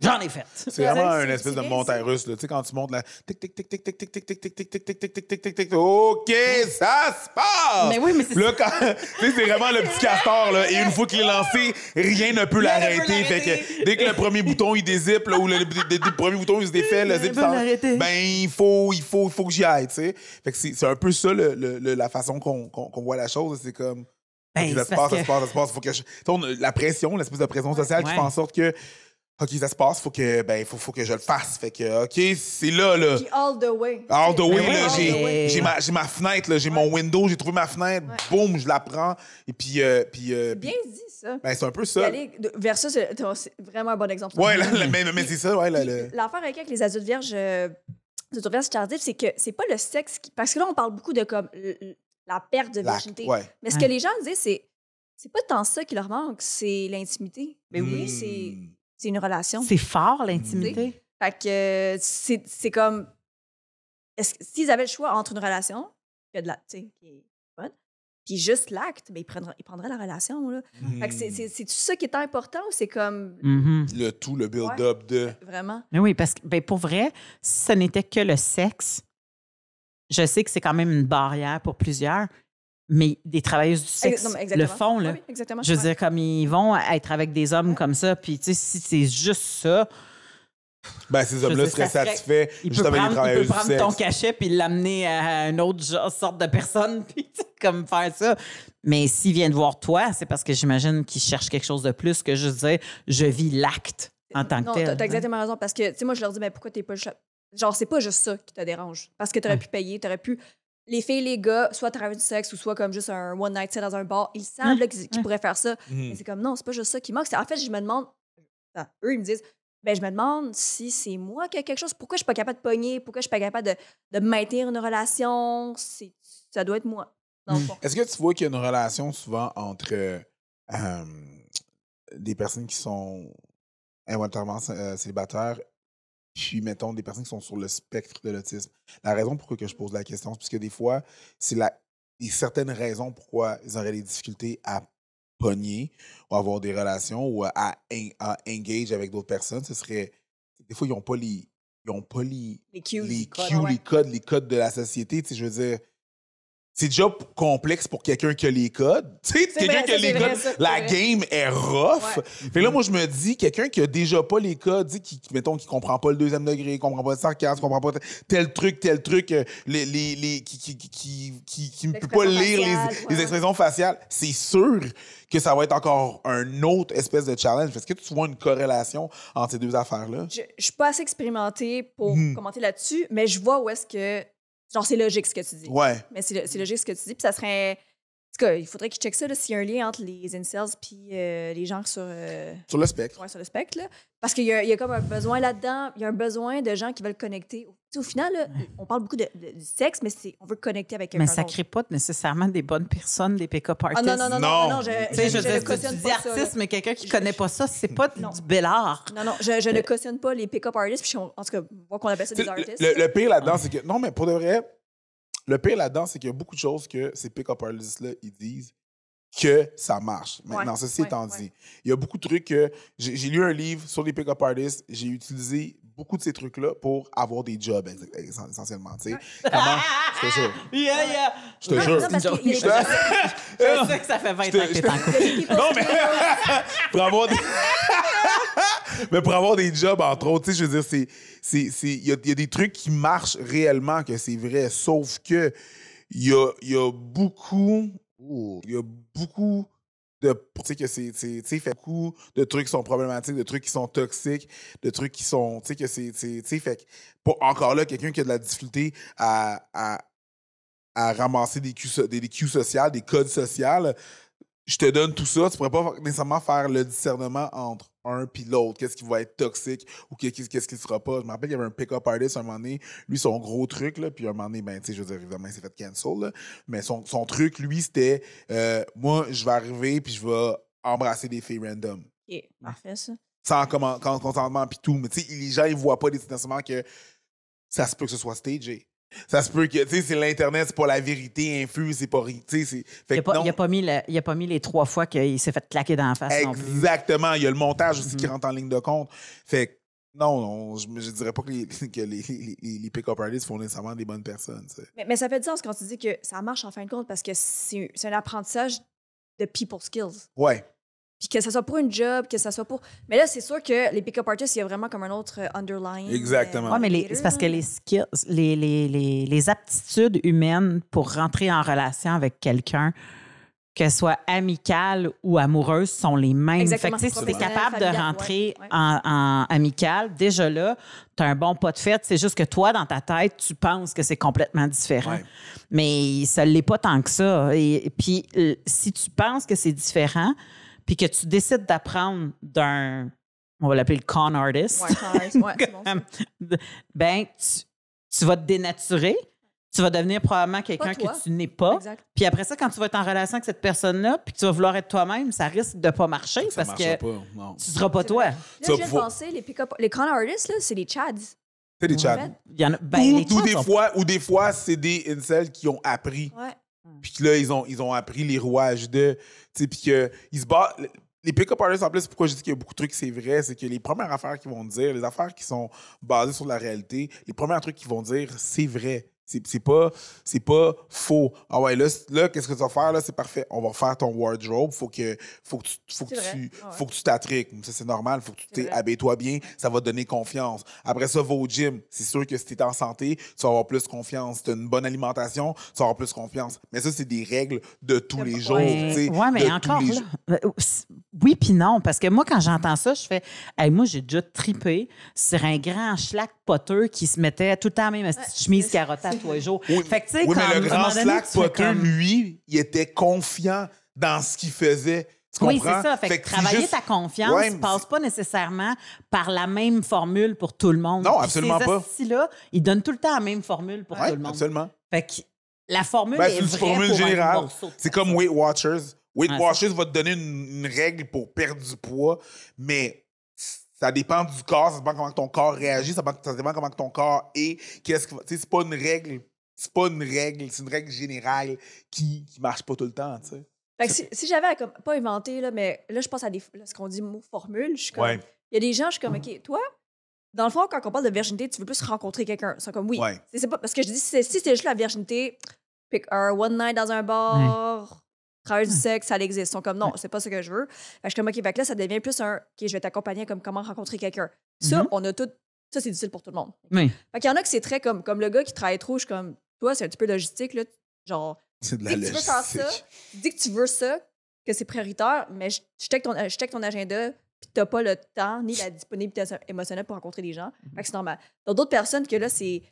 j'en ai fait. C'est vraiment une espèce de montagne russe, là. Tu sais, quand tu montes la... Tic, tic, tic, tic, tic, tic, tic, tic, tic, tic, tic, tic, tic, tic, tic, OK, ça se passe! Mais oui, mais c'est... Là, tu sais, c'est vraiment le petit castor, là. Et une fois qu'il est lancé, rien ne peut l'arrêter. Fait que dès que le premier bouton, il dézippe, là, ou le premier bouton, il se défait, le zip, ben, il faut, il faut, il faut que j'y aille, tu sais. Fait que c'est un peu ça, la façon qu'on voit la chose. C'est comme... Ça se passe, ça se passe, ça se passe. Faut que... La pression, l'espèce de pression sociale qui fait en sorte que... OK, ça se passe, faut que ben faut, faut que je le fasse. Fait que OK, c'est là là. Puis all the way. All the way, là, j'ai j'ai ma j'ai ma fenêtre là, j'ai ouais. mon window, j'ai trouvé ma fenêtre, ouais. boum, je la prends et puis euh, puis euh, bien puis... dit ça. Ben c'est un peu ça. Aller... Versus c'est vraiment un bon exemple. Ouais, là, là, mais, mais c'est ça, ouais là. Le... L'affaire avec les adultes vierges euh, les adultes vierges tardives, c'est que c'est pas le sexe qui... parce que là on parle beaucoup de comme la perte de virginité. Ouais. Mais ce ouais. que les gens disent c'est c'est pas tant ça qui leur manque, c'est l'intimité. Mais mmh. oui, c'est C'est une relation. C'est fort, l'intimité. Mmh. Fait que c'est, c'est comme... Est-ce, s'ils avaient le choix entre une relation, que de la, tu sais, qui est bonne, puis juste l'acte, ben, ils, prendraient, ils prendraient la relation. Là. Mmh. Fait que c'est, c'est, c'est-tu ça qui est important ou c'est comme... Mmh. Le tout, le build-up ouais. de... Vraiment. Mais oui, parce que ben, pour vrai, si ce n'était que le sexe, je sais que c'est quand même une barrière pour plusieurs, mais des travailleuses du sexe non, le font. Là. Oui, je veux dire, comme ils vont être avec des hommes ouais. comme ça, puis tu sais, si c'est juste ça... Ben, ces hommes-là seraient satisfaits juste avec les travailleuses du sexe. Il peut prendre ton cachet puis l'amener à une autre genre, sorte de personne, puis comme faire ça. Mais s'ils viennent voir toi, c'est parce que j'imagine qu'ils cherchent quelque chose de plus que juste dire « je vis l'acte » en tant non, que tel. Non, t'as hein. exactement raison, parce que, tu sais, moi, je leur dis « mais pourquoi t'es pas... » Genre, c'est pas juste ça qui te dérange, parce que t'aurais ouais. pu payer, t'aurais pu... Les filles, les gars, soit à travers du sexe ou soit comme juste un one night stand dans un bar, il semble mmh. qu'ils, qu'ils pourraient faire ça. Mmh. Mais c'est comme non, c'est pas juste ça qui manque. C'est, en fait, je me demande, enfin, eux, ils me disent, ben je me demande si c'est moi qui ai quelque chose. Pourquoi je suis pas capable de pogner? Pourquoi je suis pas capable de, de maintenir une relation? C'est, ça doit être moi. Dans le fond. Mmh. Est-ce que tu vois qu'il y a une relation souvent entre euh, euh, des personnes qui sont involontairement euh, célibataires? Puis, mettons, des personnes qui sont sur le spectre de l'autisme. La raison pour laquelle je pose la question, c'est parce que des fois, c'est la, il y a certaines raisons pourquoi ils auraient des difficultés à pogner ou à avoir des relations ou à, à, à engage avec d'autres personnes. Ce serait... Des fois, ils n'ont pas les... Ils n'ont pas les... Les cues, les, les, codes, cues ouais. les codes, les codes de la société. Tu sais, je veux dire... C'est déjà complexe pour quelqu'un qui a les codes. Tu sais, quelqu'un vrai, qui a les vrai, codes, ça, la vrai. game est rough. Ouais. Fait là, moi, je me dis, quelqu'un qui a déjà pas les codes, dit, qui, mettons, qui comprend pas le deuxième degré, qui comprend pas le sarcasme, qui comprend pas tel truc, tel truc, euh, les, les, les, qui, qui, qui, qui, qui ne peut pas lire faciale, les, ouais. les expressions faciales, c'est sûr que ça va être encore un autre espèce de challenge. Est-ce que tu vois une corrélation entre ces deux affaires-là? Je, je suis pas assez expérimentée pour hmm. commenter là-dessus, mais je vois où est-ce que... Genre, c'est logique ce que tu dis. Ouais. Mais c'est, c'est logique ce que tu dis. Puis ça serait. En tout cas, il faudrait qu'ils checkent ça, là, s'il y a un lien entre les incels puis euh, les gens sur. Euh... Sur le spectre. Ouais, sur le spectre, là. Parce qu'il y a, il y a comme un besoin là-dedans. Il y a un besoin de gens qui veulent connecter. Tu sais, au final, là, ouais. on parle beaucoup de, de, du sexe, mais c'est, on veut connecter avec quelqu'un. Mais ça ne crée pas nécessairement des bonnes personnes, des pick-up artists. Ah, non, non, non, non. non, non je, je, je, je, je ne cautionne pas artiste, ça, mais quelqu'un qui ne connaît pas ça, c'est pas non. du bel art. Non, non, je, je ne cautionne pas les pick-up artists. Puis on, en tout cas, moi, qu'on appelle ça des le, artistes. Le, le pire là-dedans, ouais. c'est que... Non, mais pour de vrai... Le pire là-dedans, c'est qu'il y a beaucoup de choses que ces pick-up artists-là, ils disent que ça marche. Maintenant, ouais, ceci ouais, étant dit, ouais. il y a beaucoup de trucs que... J'ai, j'ai lu un livre sur les pick-up artists, j'ai utilisé beaucoup de ces trucs-là pour avoir des jobs, essentiellement, tu sais. Ouais. Comment? Je te jure. Yeah, yeah. Je te ouais, jure. Non, parce que, je te... je sais que ça fait vingt ans que t'es en couple. Non, mais... pour avoir des... mais pour avoir des jobs, entre autres, tu sais, je veux dire, c'est... c'est, c'est... Il y a, il y a des trucs qui marchent réellement, que c'est vrai, sauf que il y a, il y a beaucoup... Oh. Il y a beaucoup de... Tu sais, que c'est... Tu sais, fait beaucoup de trucs qui sont problématiques, de trucs qui sont toxiques, de trucs qui sont... Tu sais, que c'est... Tu sais, fait... Pas encore là, quelqu'un qui a de la difficulté à, à, à ramasser des cues des, des cues sociales, des codes sociaux... Je te donne tout ça, tu pourrais pas nécessairement faire le discernement entre un puis l'autre. Qu'est-ce qui va être toxique ou qu'est-ce qui ne sera pas. Je me rappelle, il y avait un pick-up artist à un moment donné. Lui, son gros truc, là, puis à un moment donné, ben, tu sais, je veux dire, évidemment, il s'est fait cancel, là. Mais son, son truc, lui, c'était euh, moi, je vais arriver puis je vais embrasser des filles random. OK, parfait, ça. sans comment, quand, consentement puis tout. Mais tu sais, les gens, ils voient pas nécessairement que ça se peut que ce soit stagé. Ça se peut que, tu sais, c'est l'Internet, c'est pas la vérité infuse, c'est pas... Tu sais, il n'a pas, pas, pas mis les trois fois qu'il s'est fait claquer dans la face. Exactement. Il y a le montage aussi mm-hmm. qui rentre en ligne de compte. Fait que, non, non je ne dirais pas que les, que les, les, les pick-up artists font nécessairement des bonnes personnes. Mais, mais ça fait du sens quand tu dis que ça marche en fin de compte parce que c'est, c'est un apprentissage de people skills. Ouais. Puis que ça soit pour une job, que ça soit pour... Mais là, c'est sûr que les pick-up artists, il y a vraiment comme un autre underlying... Exactement. Euh, oui, mais les, c'est parce que les skills, les, les, les, les aptitudes humaines pour rentrer en relation avec quelqu'un, qu'elle soit amicale ou amoureuse, sont les mêmes. Exactement. Fait que, si tu es capable de rentrer ouais, ouais. en, en amicale, déjà là, tu as un bon pas de fête. C'est juste que toi, dans ta tête, tu penses que c'est complètement différent. Ouais. Mais ça ne l'est pas tant que ça. Et, et puis, euh, si tu penses que c'est différent... puis que tu décides d'apprendre d'un, on va l'appeler le con artist, ouais, con artist. Ouais, c'est bon, c'est... ben, tu, tu vas te dénaturer, tu vas devenir probablement quelqu'un que tu n'es pas. Puis après ça, quand tu vas être en relation avec cette personne-là, puis que tu vas vouloir être toi-même, ça risque de ne pas marcher ça parce que pas, non. tu ne seras pas c'est toi. Là, je viens de penser, les, pick-up, les con artists, là, c'est les chads. C'est des chads. Ouais. Il y en a, ben, ou, les chads ou, des sont... fois, ou des fois, c'est des incels qui ont appris. Ouais. Puis là, ils ont, ils ont appris les rouages de... Tu sais, puis qu'ils se battent... Les pick-up artists, en plus, pourquoi je dis qu'il y a beaucoup de trucs, c'est vrai, c'est que les premières affaires qu'ils vont dire, les affaires qui sont basées sur la réalité, les premiers trucs qu'ils vont dire, c'est vrai. C'est, c'est, pas, c'est pas faux. Ah ouais, là, là, qu'est-ce que tu vas faire? Là, c'est parfait. On va refaire ton wardrobe. Faut que, faut que tu, faut que tu, ouais. faut que tu t'attriques. Ça, c'est normal. Faut que tu t'es, habille-toi bien. Ça va te donner confiance. Après ça, va au gym. C'est sûr que si t'es en santé, tu vas avoir plus confiance. Si t'as une bonne alimentation, tu vas avoir plus confiance. Mais ça, c'est des règles de tous les jours. Oui, ouais, mais encore là. Oui, puis non. Parce que moi, quand j'entends ça, je fais, hey, moi, j'ai déjà tripé sur un grand schlack poteux qui se mettait tout le temps même à cette ouais, chemise carottée. Oui, fait que, oui quand, mais le grand slack potter, comme... lui, il était confiant dans ce qu'il faisait. Tu comprends? Oui, c'est ça. Fait, fait que, que travailler juste... ta confiance ne ouais, passe pas nécessairement par la même formule pour tout le monde. Non, absolument ces pas. Ces là ils donnent tout le temps la même formule pour ouais, tout le monde. Absolument. Fait que la formule ben, est, est une vraie formule pour générale. C'est comme Weight Watchers. Weight ah, Watchers va te donner une, une règle pour perdre du poids, mais... Ça dépend du corps, ça dépend comment ton corps réagit, ça dépend, ça dépend comment ton corps est. Qu'est-ce que, tu sais, c'est pas une règle, c'est pas une règle, c'est une règle générale qui, qui marche pas tout le temps, tu sais. Fait que si, si j'avais à comme, pas inventé, là, mais là, je pense à des, là, ce qu'on dit mot formule, je suis comme, ouais. Il y a des gens, je suis comme, OK, toi, dans le fond, quand on parle de virginité, tu veux plus rencontrer quelqu'un. C'est comme, oui. Ouais. C'est, c'est pas, parce que je dis, c'est, si c'est juste la virginité, pick un one night dans un bar... Ouais. Travail du sexe, ça existe. Ils sont comme, non, c'est pas ce que je veux. Fait que je suis comme, OK, fait que là, ça devient plus un, OK, je vais t'accompagner comme comment rencontrer quelqu'un. Ça, mm-hmm. on a tout, ça, c'est difficile pour tout le monde. Oui. Fait qu'il y en a que c'est très comme, comme le gars qui travaille trop, je suis comme, toi, c'est un petit peu logistique, là. Genre, c'est de la logistique. Dis que tu veux faire ça, dis que tu veux ça, que c'est prioritaire, mais je check ton, je check ton agenda, puis t'as pas le temps ni la disponibilité émotionnelle pour rencontrer des gens. Fait que c'est normal. Donc, d'autres personnes que là, c'est.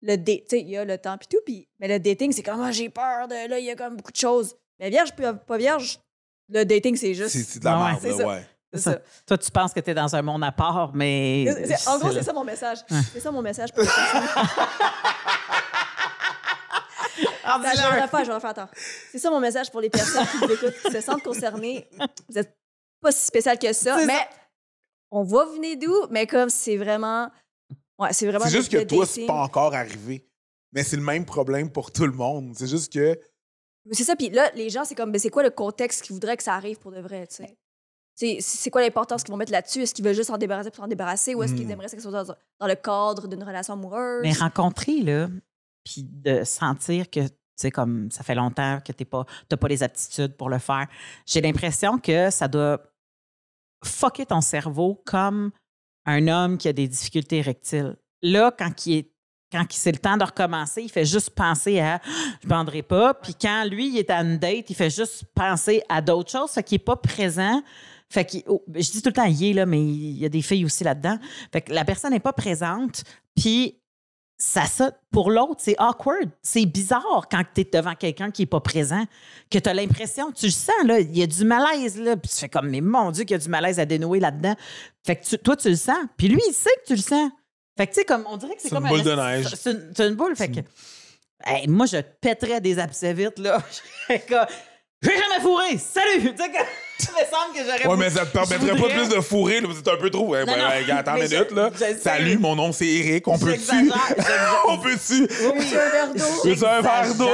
Le date, tu sais, il y a le temps, puis tout, puis. Mais le dating, c'est comme, oh, j'ai peur de. Là, il y a comme beaucoup de choses. Mais vierge, pas vierge, le dating, c'est juste... C'est, c'est de la merde, ouais. C'est, ouais. C'est, ça. c'est ça. Toi, tu penses que t'es dans un monde à part, mais... C'est, c'est, en gros, c'est, c'est ça mon message. Hein. C'est ça mon message. Pour ah, ça, j'en ai pas, j'en ai fait, attends. C'est ça mon message pour les personnes qui nous écoutent, qui se sentent concernées. Vous êtes pas si spécial que ça, c'est mais ça. On va venir d'où, mais comme c'est vraiment... Ouais, c'est vraiment... C'est juste que toi, dating. C'est pas encore arrivé. Mais c'est le même problème pour tout le monde. C'est juste que... C'est ça, puis là, les gens, c'est comme, ben, c'est quoi le contexte qu'ils voudraient que ça arrive pour de vrai, tu sais? C'est, c'est quoi l'importance qu'ils vont mettre là-dessus? Est-ce qu'ils veulent juste s'en débarrasser pour s'en débarrasser ou est-ce qu'ils aimeraient que ça soit dans, dans le cadre d'une relation amoureuse? Mais rencontrer, là, puis de sentir que, tu sais, comme ça fait longtemps que t'es pas, t'as pas les aptitudes pour le faire, j'ai l'impression que ça doit fucker ton cerveau comme un homme qui a des difficultés érectiles. Là, quand il est Quand c'est le temps de recommencer, il fait juste penser à « je banderai pas ». Puis quand lui, il est à une date, il fait juste penser à d'autres choses. Fait qu'il n'est pas présent. Fait qu'il, oh, je dis tout le temps « il est », là, mais il y a des filles aussi là-dedans. Fait que la personne n'est pas présente. Puis ça, ça, pour l'autre, c'est awkward. C'est bizarre quand tu es devant quelqu'un qui n'est pas présent, que tu as l'impression, tu le sens, là, il y a du malaise. Là, puis tu fais comme « mais mon Dieu, qu'il y a du malaise à dénouer là-dedans ». Fait que tu, toi, tu le sens. Puis lui, il sait que tu le sens. Fait que, tu sais, comme, on dirait que c'est, c'est comme... Une boule un, de neige. C'est, c'est, une, c'est une boule, fait que... Hey, moi, je pèterais des abcès vite, là. J'ai jamais fourré! Salut! Il me semble que j'aurais... Ouais, mais ça te permettrait voudrais... pas plus de fourrer. Là, c'est un peu trop. Hein, non, non, ouais, attends une minute, là. Salut, mon nom, c'est Eric. On peut dessus. On peut dessus. Oui, un verre d'eau. C'est un verre d'eau.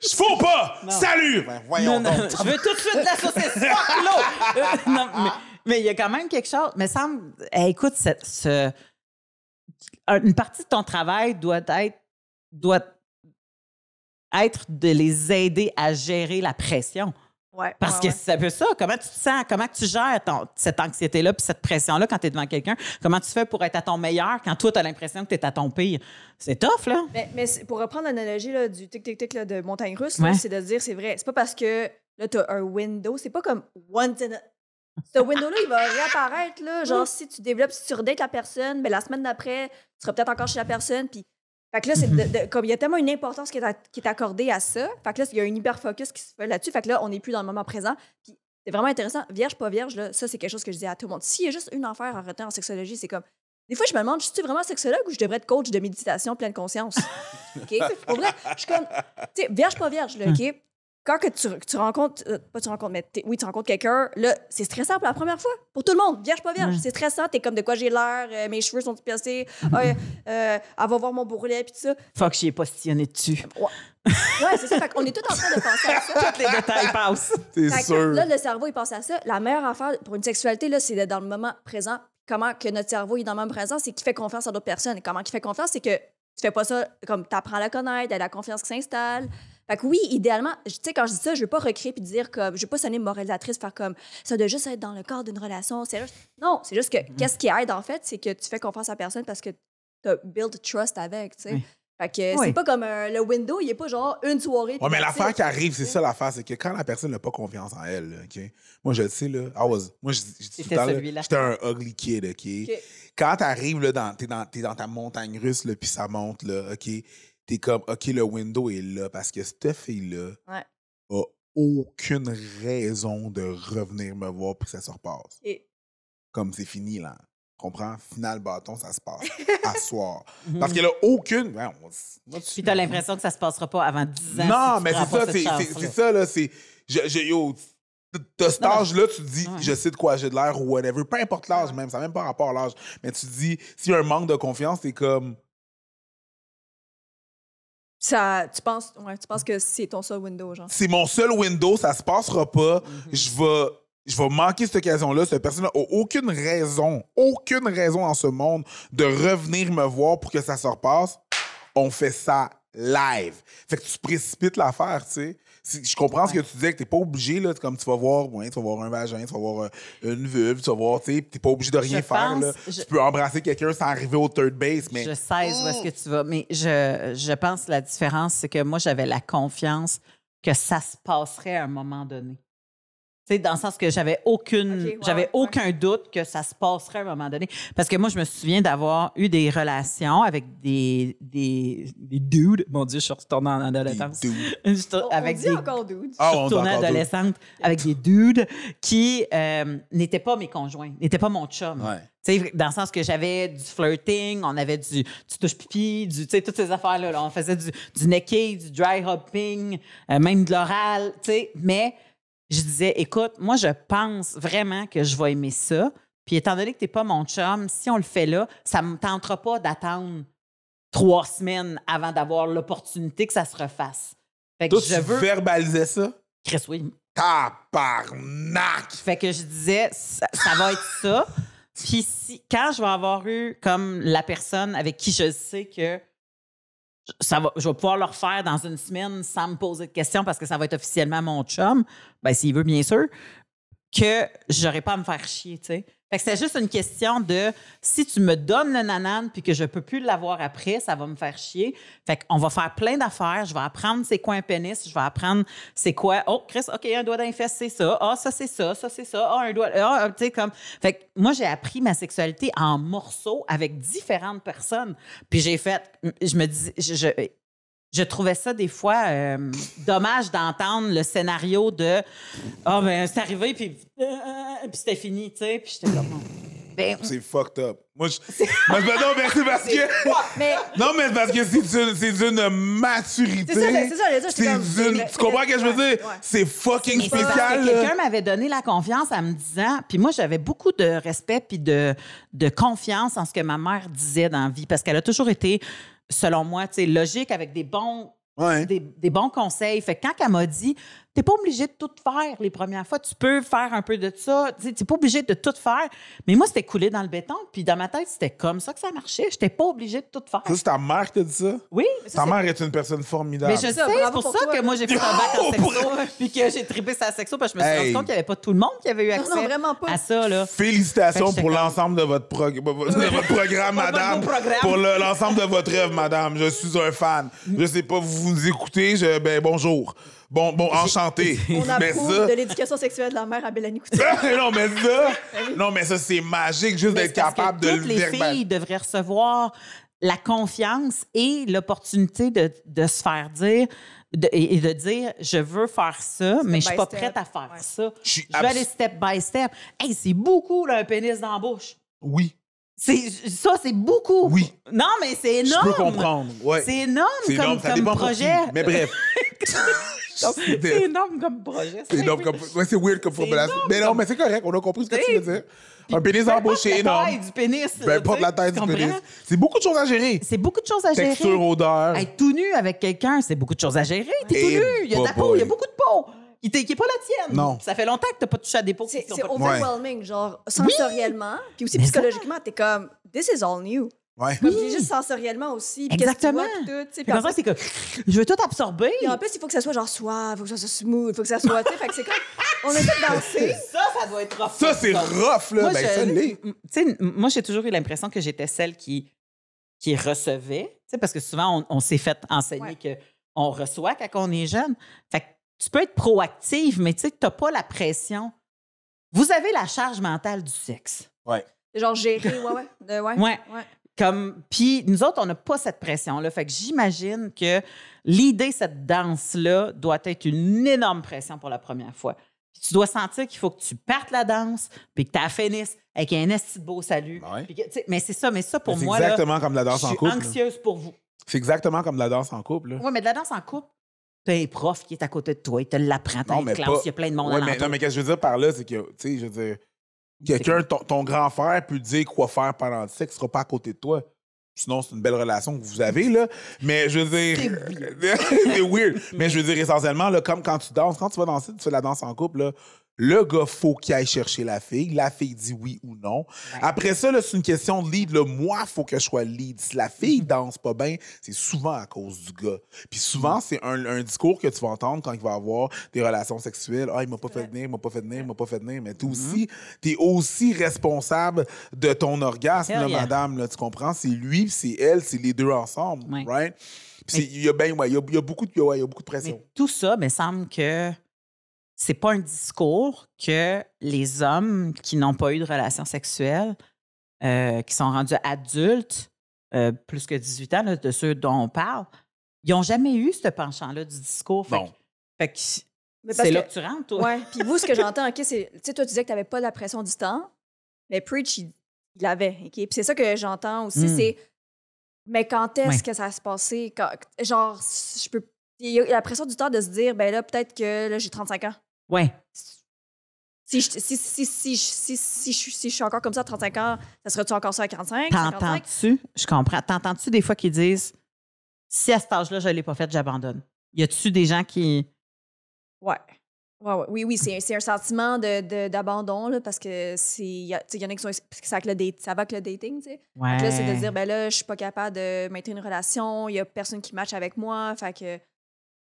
Je fous pas! Non. Salut! Ben, voyons non, non, donc. Je veux tout de suite la saucisse. Fuck l'eau! Euh, non, mais il y a quand même quelque chose. Mais semble... Hey, écoute, ce, ce... une partie de ton travail doit être... doit être de les aider à gérer la pression. Ouais, parce ouais, que c'est un peu ça. Comment tu te sens? Comment tu gères ton, cette anxiété-là puis cette pression-là quand tu es devant quelqu'un? Comment tu fais pour être à ton meilleur quand toi, tu as l'impression que tu es à ton pire? C'est tough, là. Mais, mais pour reprendre l'analogie là, du tic-tic-tic là, de montagne russe, ouais, là, c'est de dire, c'est vrai, c'est pas parce que là, tu as un window, c'est pas comme one in a... Ce window-là, il va réapparaître, là. Genre, si tu développes, si tu redates la personne, ben, la semaine d'après, tu seras peut-être encore chez la personne, puis... Fait que là, c'est de, de, comme il y a tellement une importance qui est, à, qui est accordée à ça. Fait que là, il y a un hyper-focus qui se fait là-dessus. Fait que là, on n'est plus dans le moment présent. Puis c'est vraiment intéressant. Vierge, pas vierge, là, ça, c'est quelque chose que je dis à tout le monde. S'il y a juste une affaire à retenir en sexologie, c'est comme... Des fois, je me demande, je suis vraiment sexologue ou je devrais être coach de méditation pleine conscience? OK? Pour vrai, je suis comme... Tu sais, vierge, pas vierge, là, OK? Quand que tu, que tu rencontres... Euh, pas tu rencontres, mais oui, tu rencontres quelqu'un, là, c'est stressant pour la première fois. Pour tout le monde, vierge, pas vierge, c'est stressant. T'es comme, de quoi j'ai l'air? Euh, mes cheveux sont pincés. Euh, euh, elle va voir mon bourrelet, puis tout ça. Faut que j'y ai postillonné dessus. Ouais. Ouais, c'est ça. Fait qu'on est tous en train de penser à ça. Tous les détails passent. T'es sûr. Là, le cerveau, il pense à ça. La meilleure affaire pour une sexualité, là, c'est d'être dans le moment présent. Comment que notre cerveau est dans le moment présent, c'est qu'il fait confiance à d'autres personnes. Et comment qu'il fait confiance, c'est que tu fais pas ça comme t'apprends à la connaître, t'as la confiance qui s'installe. Fait que oui, idéalement, tu sais, quand je dis ça, je veux pas recréer puis dire comme, je veux pas sonner moralisatrice, faire comme, ça doit juste être dans le cadre d'une relation. C'est juste... Non, c'est juste que mm-hmm. qu'est-ce qui aide, en fait, c'est que tu fais confiance à la personne parce que t'as build trust avec, tu sais. Oui. Fait que oui. c'est pas comme euh, le window, il est pas genre une soirée. Ouais, mais l'affaire qui arrive, c'est ça l'affaire, c'est que quand la personne n'a pas confiance en elle, là, OK? Moi, je le sais, là, I was, moi, je, je dis tout le temps, là, j'étais un ugly kid, OK? okay. Quand t'arrives, là, dans, t'es, dans, t'es dans ta montagne russe, là, puis ça monte, là, OK? T'es comme, OK, le window est là parce que cette fille-là ouais. a aucune raison de revenir me voir pour que ça se repasse. Et... Comme c'est fini, là. Comprends? Final bâton, ça se passe. À soir. Parce qu'elle a aucune... Ben, on... Moi, tu... Puis t'as l'impression que ça se passera pas avant dix ans. Non, si mais c'est ça, c'est, chance, c'est, c'est ça, là. C'est... Je, je, yo, t'as cet âge-là, tu dis, ouais. je sais de quoi j'ai de l'air ou whatever. Peu importe l'âge même, ça n'a même pas rapport à l'âge. Mais tu dis, s'il y a un manque de confiance, c'est comme... Ça, tu penses, ouais, tu penses que c'est ton seul window, genre? C'est mon seul window, ça se passera pas. Mm-hmm. Je vais, je vais manquer cette occasion-là. Cette personne-là n'a aucune raison, aucune raison en ce monde de revenir me voir pour que ça se repasse. On fait ça live. Fait que tu précipites l'affaire, tu sais. Je comprends ouais. ce que tu disais, que t'es pas obligé, là, comme tu vas voir, ouais, tu vas voir un vagin, tu vas voir une vulve, tu vas voir, tu sais, t'es pas obligé de rien je faire, pense, là. Je... Tu peux embrasser quelqu'un sans arriver au third base, mais... Je sais mmh. où est-ce que tu vas, mais je, je pense que la différence, c'est que moi, j'avais la confiance que ça se passerait à un moment donné. Tu sais, dans le sens que j'avais aucune, okay, wow, j'avais aucun doute que ça se passerait à un moment donné. Parce que moi, je me souviens d'avoir eu des relations avec des, des, des dudes. Mon Dieu, je suis retournée en adolescence. Des dudes. on, avec on dit des, encore dudes. Je suis retournée ah, adolescente avec des dudes qui euh, n'étaient pas mes conjoints, n'étaient pas mon chum. Ouais. T'sais, dans le sens que j'avais du flirting, on avait du, du touche-pipi, du, t'sais, toutes ces affaires-là. Là. On faisait du, du naked, du dry-hopping, euh, même de l'oral, t'sais, mais... Je disais, écoute, moi, je pense vraiment que je vais aimer ça. Puis étant donné que t'es pas mon chum, si on le fait là, ça me tentera pas d'attendre trois semaines avant d'avoir l'opportunité que ça se refasse. Fait que Toi, je tu veux... verbalisais ça? Chris, oui. Tabarnak! Fait que je disais, ça, ça va être ça. Puis si, quand je vais avoir eu comme la personne avec qui je sais que ça va, je vais pouvoir le refaire dans une semaine sans me poser de questions parce que ça va être officiellement mon chum, bien, s'il veut, bien sûr, que j'aurai pas à me faire chier, tu sais. Fait que c'est juste une question de si tu me donnes le nanan puis que je peux plus l'avoir après, ça va me faire chier. Fait qu'on va faire plein d'affaires. Je vais apprendre c'est quoi un pénis. Je vais apprendre c'est quoi... Oh, Chris, OK, un doigt dans les fesses, c'est ça. Ah, oh, ça, c'est ça. Ça, c'est ça. Ah, oh, un doigt... Ah, oh, tu sais, comme... Fait que moi, j'ai appris ma sexualité en morceaux avec différentes personnes. Puis j'ai fait... Je me dis... Je, je, je trouvais ça, des fois, euh, dommage d'entendre le scénario de « Ah, oh, ben c'est arrivé, puis, euh, puis c'était fini, tu sais. » Puis j'étais là, Ben, c'est fucked up. Moi, je... mais, ben non, mais c'est parce que... mais... non, mais c'est parce que c'est d'une une maturité. C'est ça, c'est ça. C'est comme... une... Tu comprends ce que je veux dire? Ouais. C'est fucking mais spécial. Quelqu'un m'avait donné la confiance en me disant... Puis moi, j'avais beaucoup de respect puis de, de confiance en ce que ma mère disait dans la vie. Parce qu'elle a toujours été, selon moi, logique, avec des bons... Ouais. Des, des bons conseils. Fait que quand elle m'a dit, t'es pas obligé de tout faire les premières fois, tu peux faire un peu de ça, t'es pas obligé de tout faire. Mais moi, c'était coulé dans le béton, puis dans ma tête, c'était comme ça que ça marchait. J'étais pas obligée de tout faire. Ça, c'est ta mère qui t'a dit ça? Oui. Ça, ta mère est une personne formidable. Mais je sais, c'est pour, pour ça toi, que hein? moi, j'ai fait un bac en sexo, puis que j'ai trippé sa sexo, parce que je me suis hey. rendu compte qu'il n'y avait pas tout le monde qui avait eu accès non, non, vraiment pas. à ça. Là. Félicitations pour l'ensemble de votre, prog... de votre programme, madame. Programme. Pour l'ensemble le... de votre rêve, madame. Je suis un fan. Je sais pas, vous vous écoutez, je... ben bonjour. Bon, bon, enchanté. On approuve ça... de l'éducation sexuelle de la mère à Mélanie Couture. non, mais ça, non, mais ça, c'est magique, juste d'être capable de le verbaliser. Toutes les filles devraient recevoir la confiance et l'opportunité de, de se faire dire de, et de dire, je veux faire ça, step mais je suis pas step. prête à faire ouais. ça. Je, je vais aller step by step. Hey, c'est beaucoup, là, un pénis dans la bouche. Oui. Ça, c'est beaucoup. Oui. Non, mais c'est énorme. Je peux comprendre. Ouais. C'est énorme, énorme comme, comme projet. Mais bref. C'est énorme comme projet. C'est énorme comme... Ouais, c'est weird comme formulation. Mais non, comme... mais c'est correct. On a compris ce que tu veux dire. Un pénis en bouche, c'est énorme. Peu importe la taille du pénis. Peu importe la taille du pénis. C'est beaucoup de choses à gérer. C'est beaucoup de choses à gérer. Texture, odeur. Être tout nu avec quelqu'un, c'est beaucoup de choses à gérer. T'es tout nu. Il y a de la peau. Il y a beaucoup de peau. Qui n'est pas la tienne. Non. Ça fait longtemps que tu n'as pas touché à des peaux. C'est overwhelming, ouais. genre sensoriellement. Oui. Puis aussi mais psychologiquement, tu es comme, this is all new. Ouais. Comme, oui. Juste sensoriellement aussi. Exactement. Puis tout, puis en vrai, c'est que je veux tout absorber. Et en plus, il faut que ça soit genre suave, il faut que ça soit smooth, il faut que ça soit. Fait que c'est comme, on est tous dansés. Ça, ça doit être rough. Ça, c'est rough, là. Moi, ben, je, ça l'est. Tu sais, moi, j'ai toujours eu l'impression que j'étais celle qui, qui recevait. Tu sais, parce que souvent, on, on s'est fait enseigner ouais. qu'on reçoit quand on est jeune. Fait que tu peux être proactive, mais tu sais, tu n'as pas la pression. Vous avez la charge mentale du sexe. Oui. Genre gérer, ouais, ouais. De, ouais. ouais. ouais. Comme, puis nous autres, on n'a pas cette pression-là. Fait que j'imagine que l'idée, cette danse-là, doit être une énorme pression pour la première fois. Puis tu dois sentir qu'il faut que tu partes la danse, puis que tu la finisses avec un esti beau salut. Ouais. Puis que, mais c'est ça, mais ça pour moi, c'est exactement là, comme la danse en couple. Je suis anxieuse là. Pour vous. C'est exactement comme la danse en couple. Oui, mais de la danse en couple, t'as un prof qui est à côté de toi, il te l'apprend, t'as une classe, il y a plein de monde à l'entour. Non, mais qu'est-ce que je veux dire par là, c'est que, tu sais, je veux dire, quelqu'un, ton, ton grand frère peut te dire quoi faire pendant le sexe, il ne sera pas à côté de toi. Sinon, c'est une belle relation que vous avez, là. Mais je veux dire... c'est weird. Mais je veux dire, essentiellement, là, comme quand tu danses, quand tu vas danser, tu fais la danse en couple, là, le gars, faut qu'il aille chercher la fille. La fille dit oui ou non. Ouais. Après ça, c'est une question de lead. Là. Moi, il faut que je sois lead. Si la fille danse pas bien, c'est souvent à cause du gars. Puis souvent, c'est un, un discours que tu vas entendre quand il va avoir des relations sexuelles. « Ah, il m'a pas fait venir, il m'a pas fait venir, il m'a pas fait venir. » Mais t'es aussi, t'es aussi responsable de ton orgasme, là, madame. Là, tu comprends? C'est lui, c'est elle, c'est les deux ensemble. Ouais. Right? Puis il y a ben, ouais, y a, y a beaucoup de, ouais, y a beaucoup de pression. Mais tout ça, mais semble que... c'est pas un discours que les hommes qui n'ont pas eu de relations sexuelles, euh, qui sont rendus adultes, euh, plus que dix-huit ans, là, de ceux dont on parle, ils n'ont jamais eu ce penchant-là du discours. Fait bon. que, que c'est là que tu rentres, toi. Oui, puis vous, ce que j'entends, OK, c'est... Tu sais, toi, tu disais que tu n'avais pas la pression du temps, mais Preach, il l'avait, OK? Puis c'est ça que j'entends aussi, mm. c'est... Mais quand est-ce oui. que ça va se passer? Quand, genre, je peux... Il y a la pression du temps de se dire, ben là, peut-être que là, j'ai trente-cinq ans. Oui. Si je, si, si, si, si, si, si, je, si je suis encore comme ça à trente-cinq ans, ça serait-tu encore ça à quarante-cinq? T'entends-tu? Je comprends. T'entends-tu des fois qu'ils disent, si à cet âge-là, je ne l'ai pas fait, j'abandonne? Y a-tu des gens qui. Ouais. ouais, ouais. Oui, oui, c'est un sentiment d'abandon, de, de, parce que il y, y en a qui sont. Parce que ça, avec le date, ça va avec le dating, tu sais. Ouais. Là, c'est de dire, ben là, je suis pas capable de maintenir une relation, il y a personne qui matche avec moi, fait que.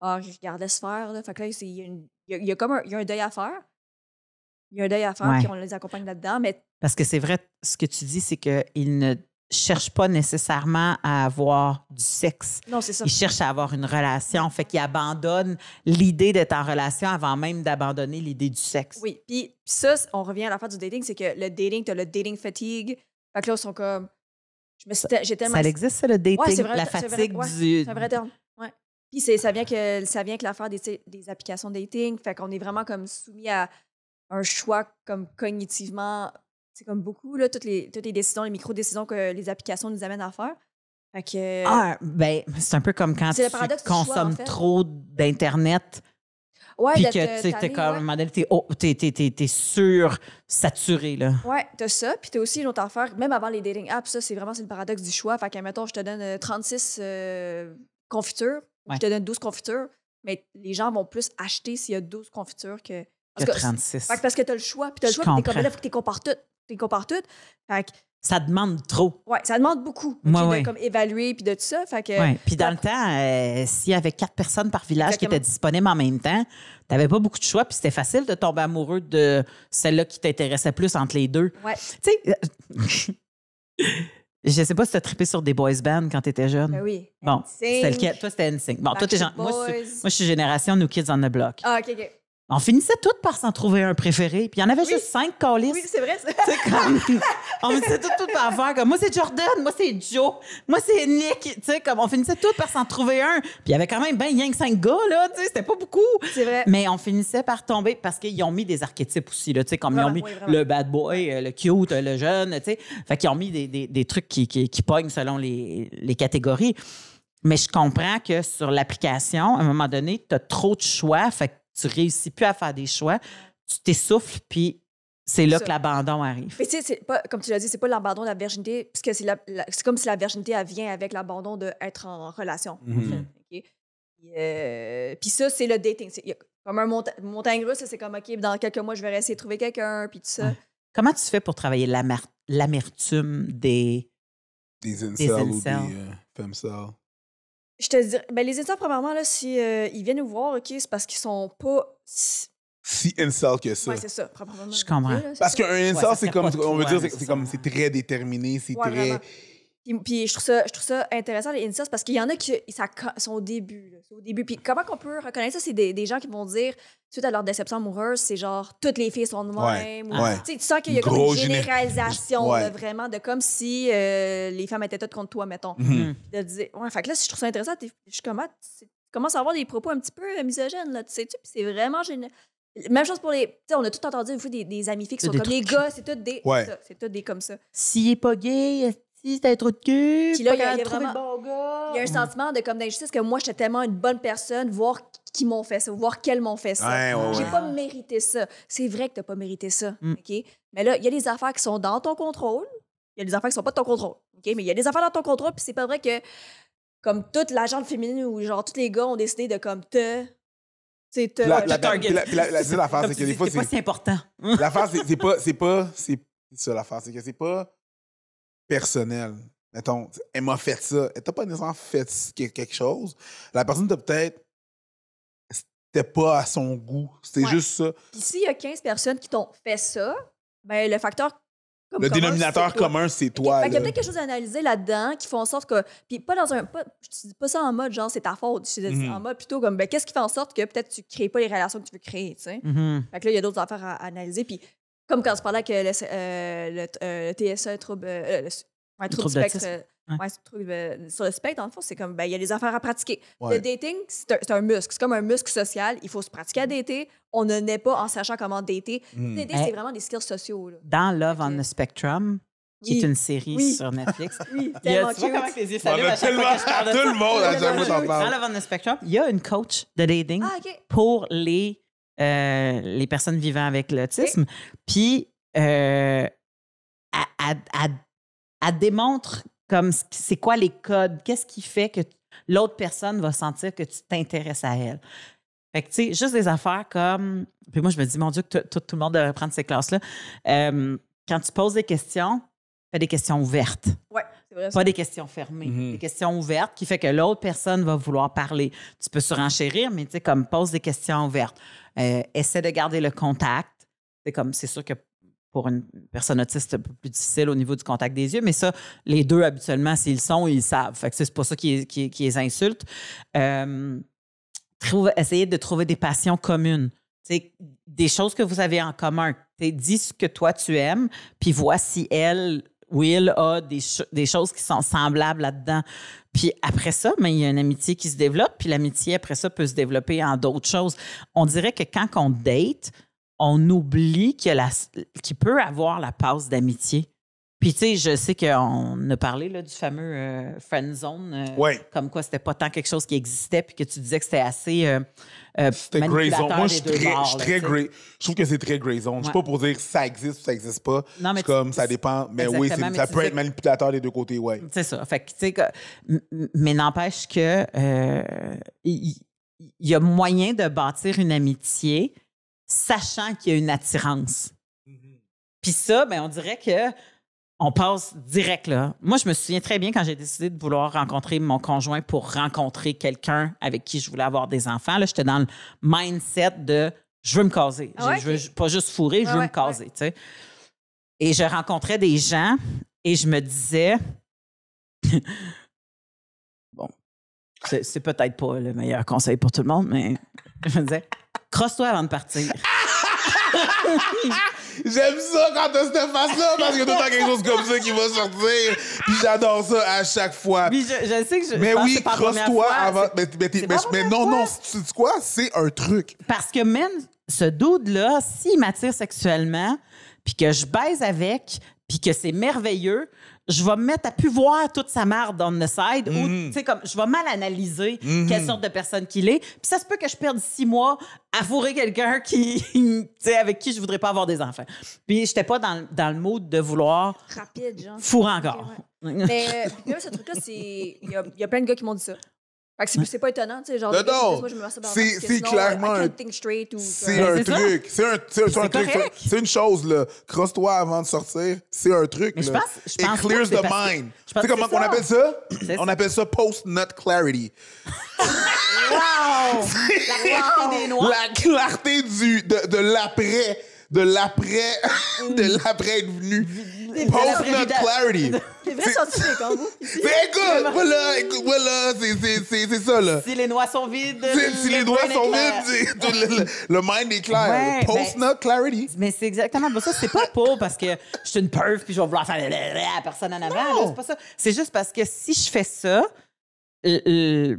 Ah, je regardais se faire, là. Fait que là, il y a, une, il y a, il y a comme un, il y a un deuil à faire. Il y a un deuil à faire, puis on les accompagne là-dedans. Mais... Parce que c'est vrai, ce que tu dis, c'est qu'ils ne cherchent pas nécessairement à avoir du sexe. Non, c'est ça. Ils cherchent à avoir une relation. Fait qu'ils abandonnent l'idée d'être en relation avant même d'abandonner l'idée du sexe. Oui, puis ça, on revient à l'affaire du dating, c'est que le dating, t'as le dating fatigue. Fait que là, ils sont comme... Je me suis ça, tellement... ça existe, ça, le dating, ouais, c'est vrai, la fatigue vrai, ouais, du... C'est un vrai terme. Puis ça vient que ça vient que l'affaire des, des applications dating, fait qu'on est vraiment comme soumis à un choix comme cognitivement C'est comme beaucoup, là, toutes les, toutes les décisions, les micro-décisions que les applications nous amènent à faire. Fait que, ah, ben, c'est un peu comme quand tu consommes trop d'Internet. Ouais, puis que tu es comme, t'es, oh, t'es, t'es, t'es, t'es sursaturé, là. Ouais, t'as ça. Puis t'as aussi une autre affaire, même avant les dating apps, ça, c'est vraiment c'est le paradoxe du choix. Fait que, mettons, je te donne trente-six euh, confitures, ouais. Je te donne douze confitures, mais les gens vont plus acheter s'il y a douze confitures que. Que cas, trente-six. Fait que parce que t'as le choix, puis t'as le choix, puis t'es comme là, faut que t'es compares toutes. T'es compares toutes. Fait que, ça demande trop. Oui, ça demande beaucoup. Ouais, ouais. De comme évaluer puis de tout ça. Fait que, ouais. Puis dans après, le temps, euh, s'il y avait quatre personnes par village exactement. Qui étaient disponibles en même temps, tu n'avais pas beaucoup de choix puis c'était facile de tomber amoureux de celle-là qui t'intéressait plus entre les deux. Ouais. Tu sais, je sais pas si tu as trippé sur des boys bands quand tu étais jeune. Ben oui. Bon, c'était lequel? Toi, c'était N Sync. Bon, Back toi, t'es genre, moi, moi, je suis génération New Kids on the Block. Ah, OK, OK. On finissait toutes par s'en trouver un préféré. Puis il y en avait oui. juste cinq câlisses. Oui, c'est vrai. Ça. Comme, on finissait toutes tout par faire comme moi, c'est Jordan, moi, c'est Joe, moi, c'est Nick. Tu sais, comme on finissait toutes par s'en trouver un. Puis il y avait quand même ben rien que cinq gars, là. Tu sais, c'était pas beaucoup. C'est vrai. Mais on finissait par tomber parce qu'ils ont mis des archétypes aussi, là. Tu sais, comme vraiment, ils ont mis oui, le bad boy, le cute, le jeune, tu sais. Fait qu'ils ont mis des, des, des trucs qui, qui, qui pognent selon les, les catégories. Mais je comprends que sur l'application, à un moment donné, tu as trop de choix. Fait que tu réussis plus à faire des choix, tu t'essouffles, puis c'est là ça. Que l'abandon arrive. Mais tu sais, c'est pas, comme tu l'as dit, c'est pas l'abandon de la virginité, parce que c'est, la, la, c'est comme si la virginité, elle vient avec l'abandon d'être en, en relation. Mm-hmm. En fait, okay? Puis, euh, puis ça, c'est le dating. C'est, y a, comme un monta- montagne russe, c'est comme, OK, dans quelques mois, je vais essayer de trouver quelqu'un, puis tout ça. Ouais. Comment tu fais pour travailler l'amer- l'amertume des... Des incels ou des euh, femcels? Je te dirais, ben les incels, premièrement, là, si, euh, ils viennent nous voir, OK, c'est parce qu'ils sont pas si, si incels que ça. Oui, c'est ça, probablement. Je comprends. Là, parce qu'un incel, ouais, c'est comme, on veut dire, c'est, c'est comme, c'est très déterminé, c'est ouais, très... Puis, puis je, trouve ça, je trouve ça intéressant, les incels, parce qu'il y en a qui ça, sont au début. Là, c'est au début. Puis comment qu'on peut reconnaître ça? C'est des, des gens qui vont dire, suite à leur déception amoureuse, c'est genre, toutes les filles sont de même. Ouais, ou, ouais. Tu sens qu'il y a comme une généralisation, géné- ouais. là, vraiment, de comme si euh, les femmes étaient toutes contre toi, mettons. Mm-hmm. De dire, ouais, fait que là, si je trouve ça intéressant, je suis comme, tu commences à avoir des propos un petit peu misogynes, là, tu sais-tu? Puis c'est vraiment génial. Même chose pour les... Tu sais, on a tout entendu, une fois, des, des amis filles qui sont comme, les gars, c'est toutes des... Ouais. Ça, c'est toutes des comme ça. S'il est pas gay... Si c'était un trou de cul, puis là, il y a, y a vraiment, bon gars. Il y a un sentiment de comme d'injustice que moi, j'étais tellement une bonne personne, voir qui m'ont fait ça, voir qu'elles m'ont fait ça. Ouais, ouais, j'ai ouais. pas mérité ça. C'est vrai que t'as pas mérité ça, mm. OK? Mais là, il y a des affaires qui sont dans ton contrôle, il y a des affaires qui sont pas de ton contrôle, OK? Mais il y a des affaires dans ton contrôle, puis c'est pas vrai que comme toute la gente féminine ou genre tous les gars ont décidé de comme te... C'est te... La, la, la, la, la, la, c'est l'affaire, c'est que des fois, c'est... C'est pas si important. L'affaire, c'est, c'est pas... C'est pas... C'est ça, l'affaire, c'est que c'est pas... personnel. Mettons, elle m'a fait ça. Elle t'a pas nécessairement fait quelque chose. La personne t'a peut-être... C'était pas à son goût. C'était ouais. juste ça. Puis s'il y a quinze personnes qui t'ont fait ça, ben le facteur... Comme le commun, dénominateur c'est commun, c'est toi. Il y a peut-être quelque chose à analyser là-dedans qui fait en sorte que... Puis pas dans un... Pas, je dis pas ça en mode genre c'est ta faute. Je dis mm-hmm. en mode plutôt comme ben qu'est-ce qui fait en sorte que peut-être tu crées pas les relations que tu veux créer, tu sais. Mm-hmm. Fait que là, il y a d'autres affaires à, à analyser. Puis comme quand tu parlais que le, euh, le, euh, le T S A, un trouble, euh, le, un trouble spectre, euh, ouais. Ouais, trouble, euh, sur le spectre, dans le fond, c'est comme, ben, il y a des affaires à pratiquer. Ouais. Le dating, c'est un, c'est un muscle. C'est comme un muscle social. Il faut se pratiquer à dater. On ne naît pas en sachant comment dater. Mm. Dater, hey, c'est vraiment des skills sociaux. Là. Dans Love on the Spectrum, qui oui. est une série oui. sur Netflix, oui, il y a, tu vois comment tes yeux s'allument à chaque fois que je parle de ça. Tout le monde à chaque fois que dans Love on the Spectrum, il y a une coach de dating ah, okay. pour les... Euh, les personnes vivant avec l'autisme. Puis, euh, elle, elle, elle démontre comme c'est quoi les codes, qu'est-ce qui fait que l'autre personne va sentir que tu t'intéresses à elle. Fait que, tu sais, juste des affaires comme... Puis moi, je me dis, mon Dieu, que tout, tout le monde devrait prendre ces classes-là. Euh, quand tu poses des questions, fais des questions ouvertes. Ouais. C'est vrai, pas des questions fermées, mm-hmm. des questions ouvertes qui fait que l'autre personne va vouloir parler. Tu peux surenchérir, mais tu sais, comme pose des questions ouvertes. Euh, essaie de garder le contact. C'est comme, c'est sûr que pour une personne autiste, c'est un peu plus difficile au niveau du contact des yeux, mais ça, les deux, habituellement, s'ils sont, ils savent. Fait que c'est pas ça qui, qui, qui les insulte. Euh, trouve, essayez de trouver des passions communes. C'est des choses que vous avez en commun. T'sais, dis ce que toi, tu aimes, puis vois si elle... Will a des, cho- des choses qui sont semblables là-dedans. Puis après ça, mais il y a une amitié qui se développe, puis l'amitié, après ça, peut se développer en d'autres choses. On dirait que quand on date, on oublie qu'il y a la, qu'il peut avoir la passe d'amitié. Puis, tu sais, je sais qu'on a parlé là, du fameux euh, friend zone. Euh, ouais. Comme quoi, c'était pas tant quelque chose qui existait, puis que tu disais que c'était assez euh, euh, c'était manipulateur gray zone. Moi, des deux bords. Moi, je suis très gray. Je trouve que c'est très gray zone. Ouais. Je suis pas pour dire ça existe ou ça existe pas. Non, mais comme, ça dépend. Mais oui, ça peut être manipulateur des deux côtés, oui. C'est ça. Fait que, tu sais, que... mais n'empêche que euh, il y a moyen de bâtir une amitié sachant qu'il y a une attirance. Mm-hmm. Puis ça, ben on dirait que on passe direct là. Moi, je me souviens très bien quand j'ai décidé de vouloir rencontrer mon conjoint pour rencontrer quelqu'un avec qui je voulais avoir des enfants. Là, j'étais dans le mindset de je veux me caser. Ah ouais, je veux okay. pas juste fourrer, je ah veux ouais, me caser. Ouais. Tu sais. Et je rencontrais des gens et je me disais bon, c'est, c'est peut-être pas le meilleur conseil pour tout le monde, mais je me disais crosse-toi avant de partir. J'aime ça quand t'as cette face-là parce que t'as quelque chose comme ça qui va sortir. Puis j'adore ça à chaque fois. Puis je, je sais que je. Mais oui, crosse-toi avant. Mais, mais, mais, mais, mais non, fois. non, tu sais quoi? C'est un truc. Parce que même ce dude-là, s'il m'attire sexuellement, puis que je baise avec, puis que c'est merveilleux, je vais me mettre à pu voir toute sa marde on the side, ou tu sais, comme je vais mal analyser mm-hmm. quelle sorte de personne qu'il est. Puis ça se peut que je perde six mois à fourrer quelqu'un qui, tu sais, avec qui je voudrais pas avoir des enfants. Puis j'étais pas dans, dans le mood de vouloir rapide, genre fourrer encore. Okay, ouais. Mais euh, là, ce truc-là, c'est il y, y a plein de gars qui m'ont dit ça. Fait que c'est, c'est pas étonnant, tu sais, genre... Non, non, moi, je me masturbe c'est, c'est sinon, clairement... I can't think straight ou... C'est un truc, c'est un, c'est, c'est un truc, c'est, c'est une chose, là. Crosse-toi avant de sortir, c'est un truc, mais là. Je pense, je pense It clears the mind. Tu sais comment on appelle ça? C'est on appelle ça post-nut clarity. Wow! La clarté des noirs. La clarté du, de, de l'après, de l'après, de l'après être venu. Post-nut clarity. C'est vrai scientifique, hein, vous? C'est écoute, voilà, écoute, voilà, c'est, c'est, c'est, c'est ça, là. Si les noix sont vides... C'est, si les noix sont vides, tout le, le mind est clair. Ouais, post-nut ben, clarity. Mais c'est exactement pas ça. C'est pas pour parce que je suis une perf puis je vais vouloir faire la personne en avant. Là, c'est pas ça. C'est juste parce que si je fais ça... Euh, euh,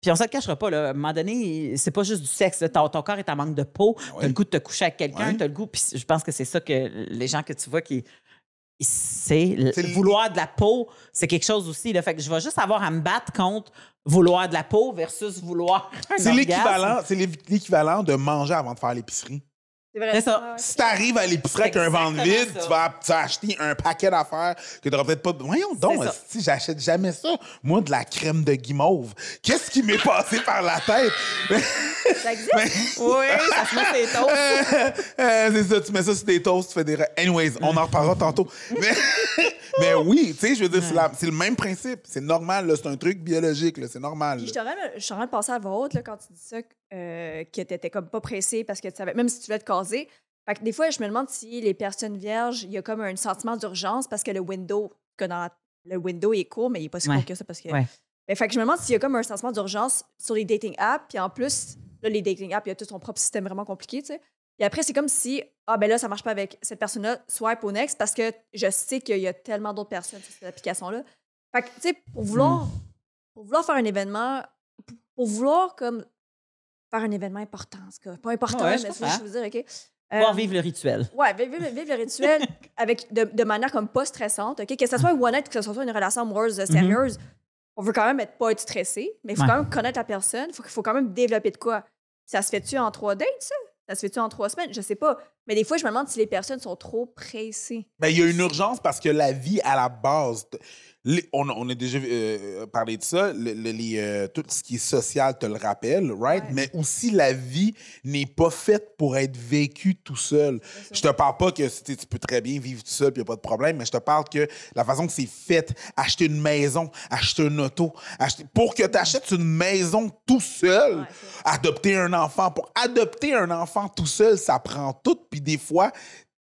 puis on se le cachera pas, là. À un moment donné, c'est pas juste du sexe. Ton, ton corps est en manque de peau. Ouais. T'as le goût de te coucher avec quelqu'un. Ouais. T'as le goût... Puis je pense que c'est ça que les gens que tu vois qui... C'est, c'est vouloir de la peau, c'est quelque chose aussi. Là. Fait que je vais juste avoir à me battre contre vouloir de la peau versus vouloir un c'est orgasme. L'équivalent, c'est l'équivalent de manger avant de faire l'épicerie. C'est vrai. C'est ça. Si t'arrives à l'épicerie avec un ventre vide, tu vas, tu vas acheter un paquet d'affaires que t'auras peut-être pas... Voyons donc, si j'achète jamais ça. Moi, de la crème de guimauve. Qu'est-ce qui m'est passé par la tête? Ça existe? Mais... Oui, ça se met sur des toasts. euh, c'est ça, tu mets ça sur des toasts, tu fais des... Anyways, on en reparlera tantôt. Mais, mais oui, tu sais, je veux dire, c'est, la... c'est le même principe. C'est normal, là. C'est un truc biologique, là. C'est normal. Là. Je, je suis en train de penser à voix haute, là, quand tu dis ça... Euh, que t'étais comme pas pressée parce que tu savais, même si tu voulais te caser. Fait que des fois, je me demande si les personnes vierges, il y a comme un sentiment d'urgence parce que le window, que dans la, le window est court, mais il est pas si ouais. court que ça parce que. Ouais. Mais fait que je me demande s'il y a comme un sentiment d'urgence sur les dating apps. Puis en plus, là, les dating apps, il y a tout son propre système vraiment compliqué, tu sais. Et après, c'est comme si, ah, ben là, ça marche pas avec cette personne-là, swipe au next parce que je sais qu'il y a tellement d'autres personnes sur cette application-là. Fait que, tu sais, pour vouloir, pour vouloir faire un événement, pour, pour vouloir comme. Faire un événement important, en tout cas. Pas important, ouais, mais ça, je veux dire, OK? Euh, Pouvoir vivre le rituel. Oui, vivre, vivre le rituel avec, de, de manière comme pas stressante, OK? Que ce soit un one-night ou que ce soit une relation amoureuse sérieuse, mm-hmm. on veut quand même être pas être stressé, mais il faut ouais. quand même connaître la personne, il faut, faut quand même développer de quoi. Ça se fait-tu en trois dates, ça? Ça se fait-tu en trois semaines? Je sais pas. Mais des fois, je me demande si les personnes sont trop pressées. Bien, il y a une urgence parce que la vie, à la base... Les, on, on a déjà euh, parlé de ça. Le, le, les, euh, tout ce qui est social te le rappelle, right? Ouais. Mais aussi, la vie n'est pas faite pour être vécue tout seul. Je te parle pas que tu peux très bien vivre tout seul et il n'y a pas de problème, mais je te parle que la façon que c'est fait, acheter une maison, acheter une auto, acheter, pour que tu achètes une maison tout seul, ouais, adopter un enfant. Pour adopter un enfant tout seul, ça prend tout. Puis des fois...